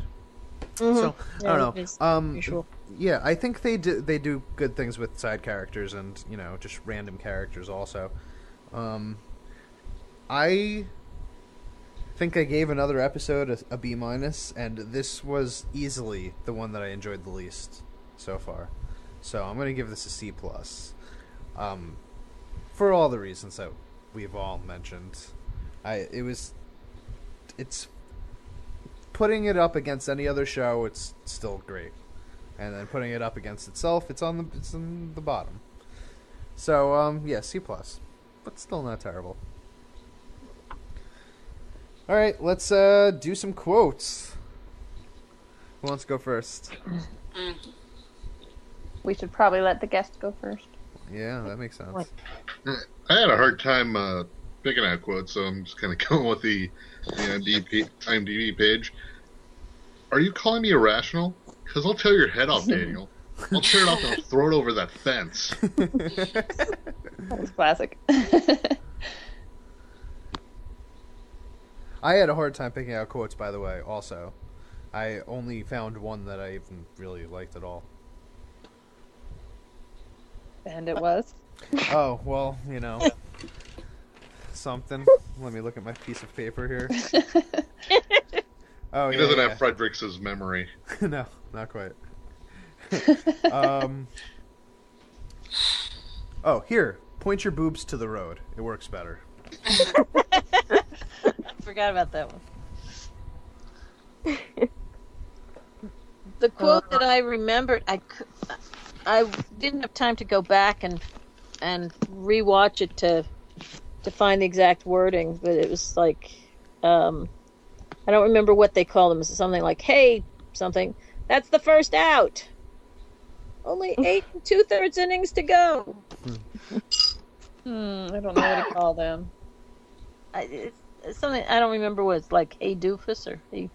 Mm-hmm. So, yeah, I don't know. Um, usual. Yeah, I think they do, they do good things with side characters and, you know, just random characters also. Um, I think I gave another episode a, a B minus, and this was easily the one that I enjoyed the least so far. So I'm going to give this a C plus, um, for all the reasons that we've all mentioned. I it was, it's putting it up against any other show, it's still great, and then putting it up against itself, it's on the it's on the bottom. So um, yeah, C plus. But still not terrible. All right, let's uh, do some quotes. Who wants to go first? We should probably let the guest go first. Yeah, that makes sense. I had a hard time uh, picking out quotes, so I'm just kind of going with the, the I M D B page. Are you calling me irrational? Because I'll tear your head off, Daniel. I'll tear it off and I'll throw it over that fence. That was classic. I had a hard time picking out quotes, by the way, also. I only found one that I even really liked at all. And it was? Oh, well, you know. Something. Let me look at my piece of paper here. Oh, He yeah, doesn't yeah. have Frederick's memory. No, not quite. um. Oh, here. Point your boobs to the road. It works better. I forgot about that one. The quote uh, that I remembered, I, I didn't have time to go back and and rewatch it to to find the exact wording, but it was like, um, I don't remember what they called them. It was something like, "Hey, something. That's the first out. Only eight and two-thirds innings to go." Hmm. hmm, I don't know what to call them. I, it's something I don't remember what it's like. Hey, doofus, or hey,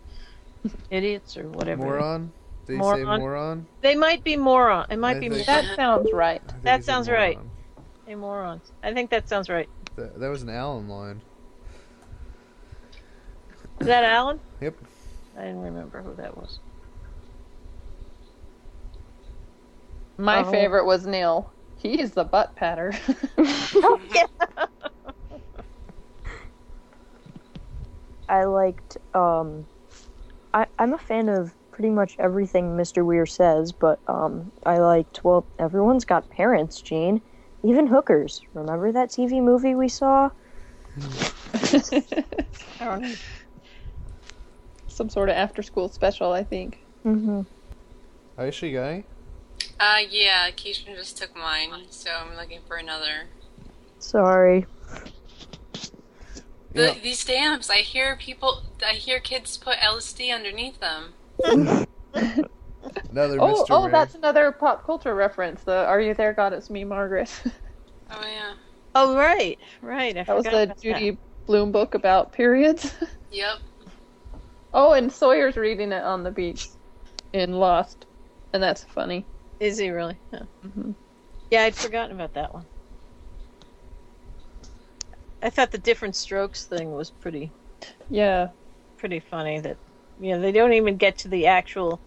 idiots, or whatever. Moron? Did you moron? say moron? They might be moron. It might I be. Think, that sounds right. That sounds moron. right. Hey, morons. I think that sounds right. That, that was an Allen line. Is that Allen? Yep. I didn't remember who that was. My oh. favorite was Neil. He is the butt patter. Oh, yeah. I liked, um, I, I'm a fan of pretty much everything Mister Weir says, but um, I liked, well, everyone's got parents, Gene. Even hookers. Remember that T V movie we saw? I don't know. Some sort of after-school special, I think. Mm-hmm. Are you sure you got any? Uh, yeah, Keishan just took mine, so I'm looking for another. Sorry. The, yeah. These stamps, I hear people, I hear kids put L S D underneath them. Another oh, Mister Oh, Rare. That's another pop culture reference, the Are You There, God, It's Me, Margaret. Oh, yeah. Oh, right, right. I that was the Judy that. Blume book about periods. Yep. Oh, and Sawyer's reading it on the beach in Lost, and that's funny. Is he really? Yeah. Mm-hmm. Yeah, I'd forgotten about that one. I thought the Different Strokes thing was pretty... Yeah. Pretty funny that, you know, they don't even get to the actual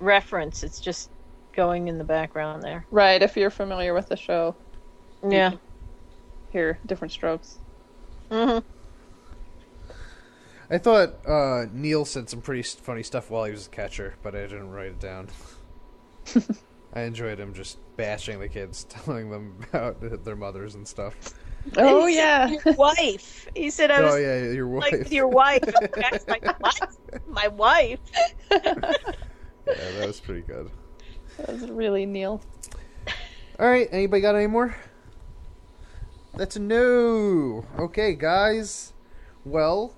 reference. It's just going in the background there. Right, if you're familiar with the show. Yeah. Here, Different Strokes. Mm-hmm. I thought uh, Neil said some pretty funny stuff while he was a catcher, but I didn't write it down. I enjoyed him just bashing the kids, telling them about their mothers and stuff. Oh, he yeah. Your wife. He said, I was oh, yeah, your wife. Like, your wife. That's like, what? My wife. Yeah, that was pretty good. That was really Neil. All right, anybody got any more? That's a no. Okay, guys. Well...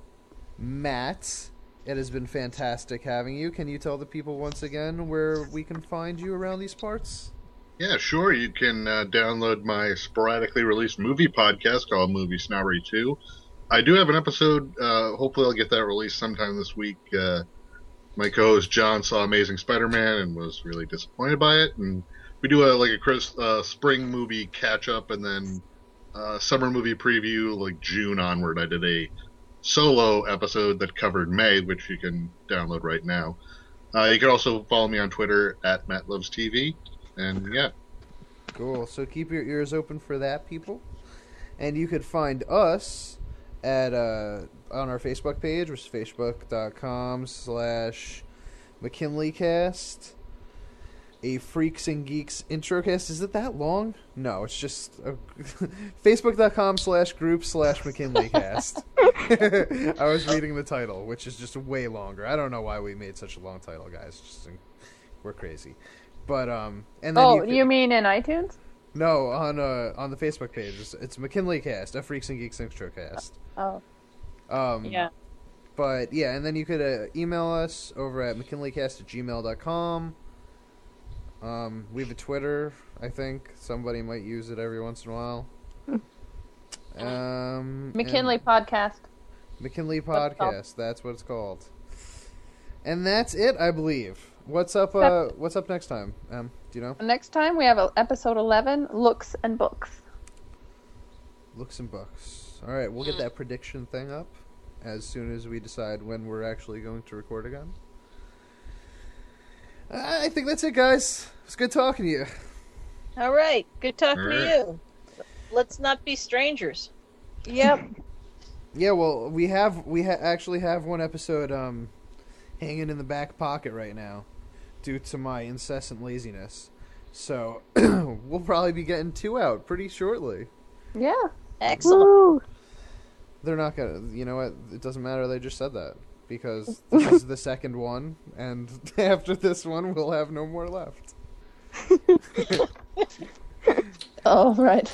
Matt, it has been fantastic having you. Can you tell the people once again where we can find you around these parts? Yeah, sure. You can uh, download my sporadically released movie podcast called Movie Snobbery Two. I do have an episode. Uh, hopefully I'll get that released sometime this week. Uh, my co-host John saw Amazing Spider-Man and was really disappointed by it. And we do a, like a Chris, uh, spring movie catch-up and then uh, summer movie preview, like June onward. I did a solo episode that covered May, which you can download right now. Uh, you can also follow me on Twitter at MattLovesTV. And yeah. Cool. So keep your ears open for that, people. And you could find us at uh, on our Facebook page, which is facebook.com slash McKinleycast. A Freaks and Geeks introcast. Is it that long? No, it's just a... facebook.com slash group slash McKinleycast. I was reading the title, which is just way longer. I don't know why we made such a long title, guys. Just we're crazy. But um, and then oh, you, you mean in iTunes? No, on uh, on the Facebook page, it's, it's McKinleycast, a Freaks and Geeks introcast. Oh, um, yeah. But yeah, and then you could uh, email us over at McKinleycast at gmail dot com. Um, we have a Twitter, I think. Somebody might use it every once in a while. um, McKinley Podcast. McKinley Podcast, that's what it's called. And that's it, I believe. What's up uh, What's up next time, um, do you know? Next time we have episode eleven, Looks and Books. Looks and Books. All right, we'll get that prediction thing up as soon as we decide when we're actually going to record again. I think that's it, guys. It's good talking to you. All right. Good talking right. to you. Let's not be strangers. Yep. Yeah, well, we have we ha- actually have one episode um, hanging in the back pocket right now due to my incessant laziness. So we'll probably be getting two out pretty shortly. Yeah. Excellent. Woo. They're not going to... You know what? It doesn't matter. They just said that. Because this is the second one, and after this one, we'll have no more left. Oh, right.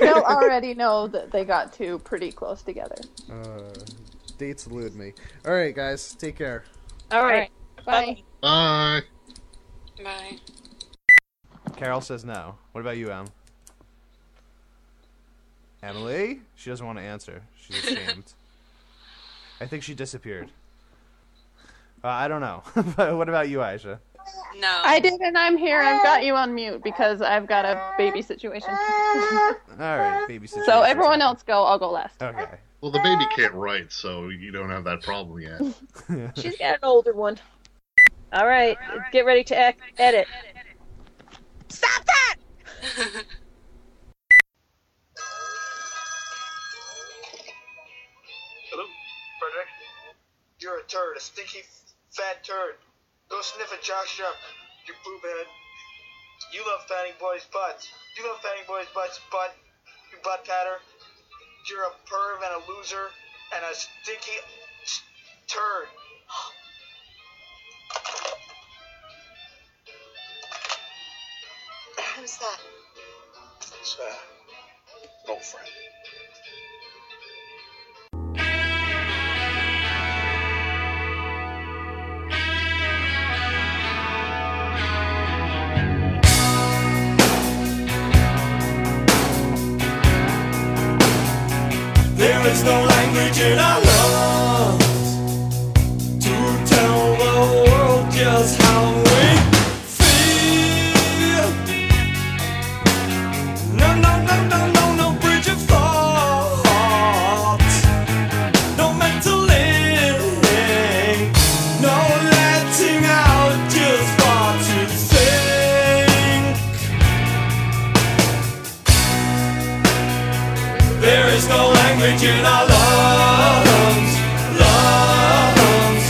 They'll already know that they got two pretty close together. Uh, dates elude me. All right, guys. Take care. All right. All right. Bye. Bye. Bye. Carol says no. What about you, Em? Emily? She doesn't want to answer. She's ashamed. I think she disappeared. Uh, I don't know. What about you, Aisha? No. I did, and I'm here. I've got you on mute because I've got a baby situation. All right, baby situation. So everyone else go. I'll go last. Okay. Well, the baby can't write, so you don't have that problem yet. She's got an older one. All right, all right, all right. Get ready to act, edit. Stop that! You're a turd, a stinky, fat turd. Go sniff a jock strap, you boob head. You love fatting boys' butts. You love fatting boys' butts, butt, you butt patter. You're a perv and a loser and a stinky t- turd. Who's that? It's a girlfriend. There is no language in our lungs to tell the world just how we feel. No, no, no, no, no, no bridge of thought, no mental link, no letting out just what to think. There is no language in our lungs, lungs,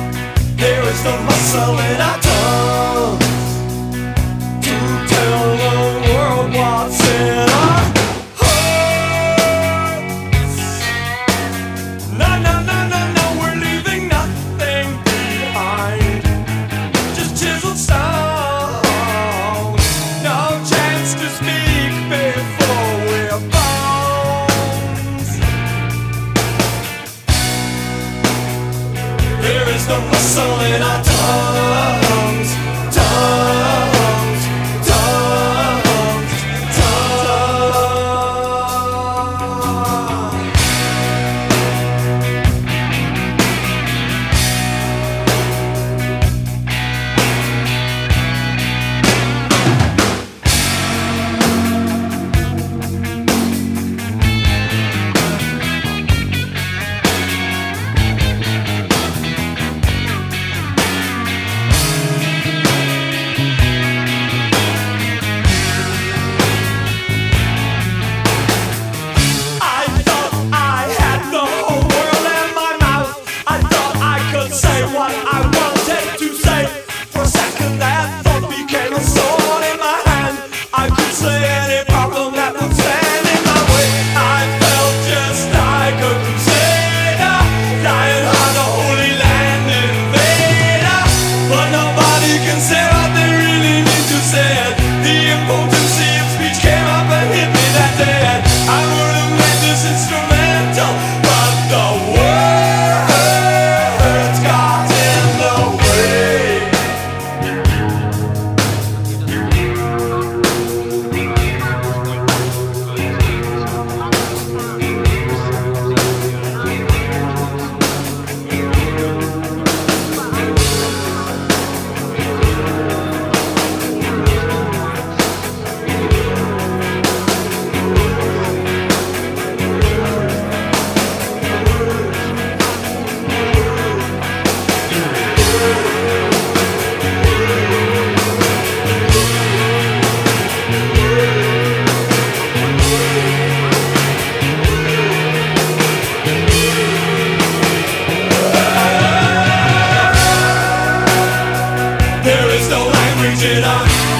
lungs, lungs. There is no muscle in our tongues to tell the world what's in our hearts. No, no, no, no, no, we're leaving nothing behind. Chiseled stars. like a sword in my hand. I could say any problem that would stand in my way. I felt just like a crusader, dying on the Holy Land invader. But nobody can say what they really need to say. The impotency of speech came up and hit me that day. I would have made this instrumental, but the words got in the way. There is no language in our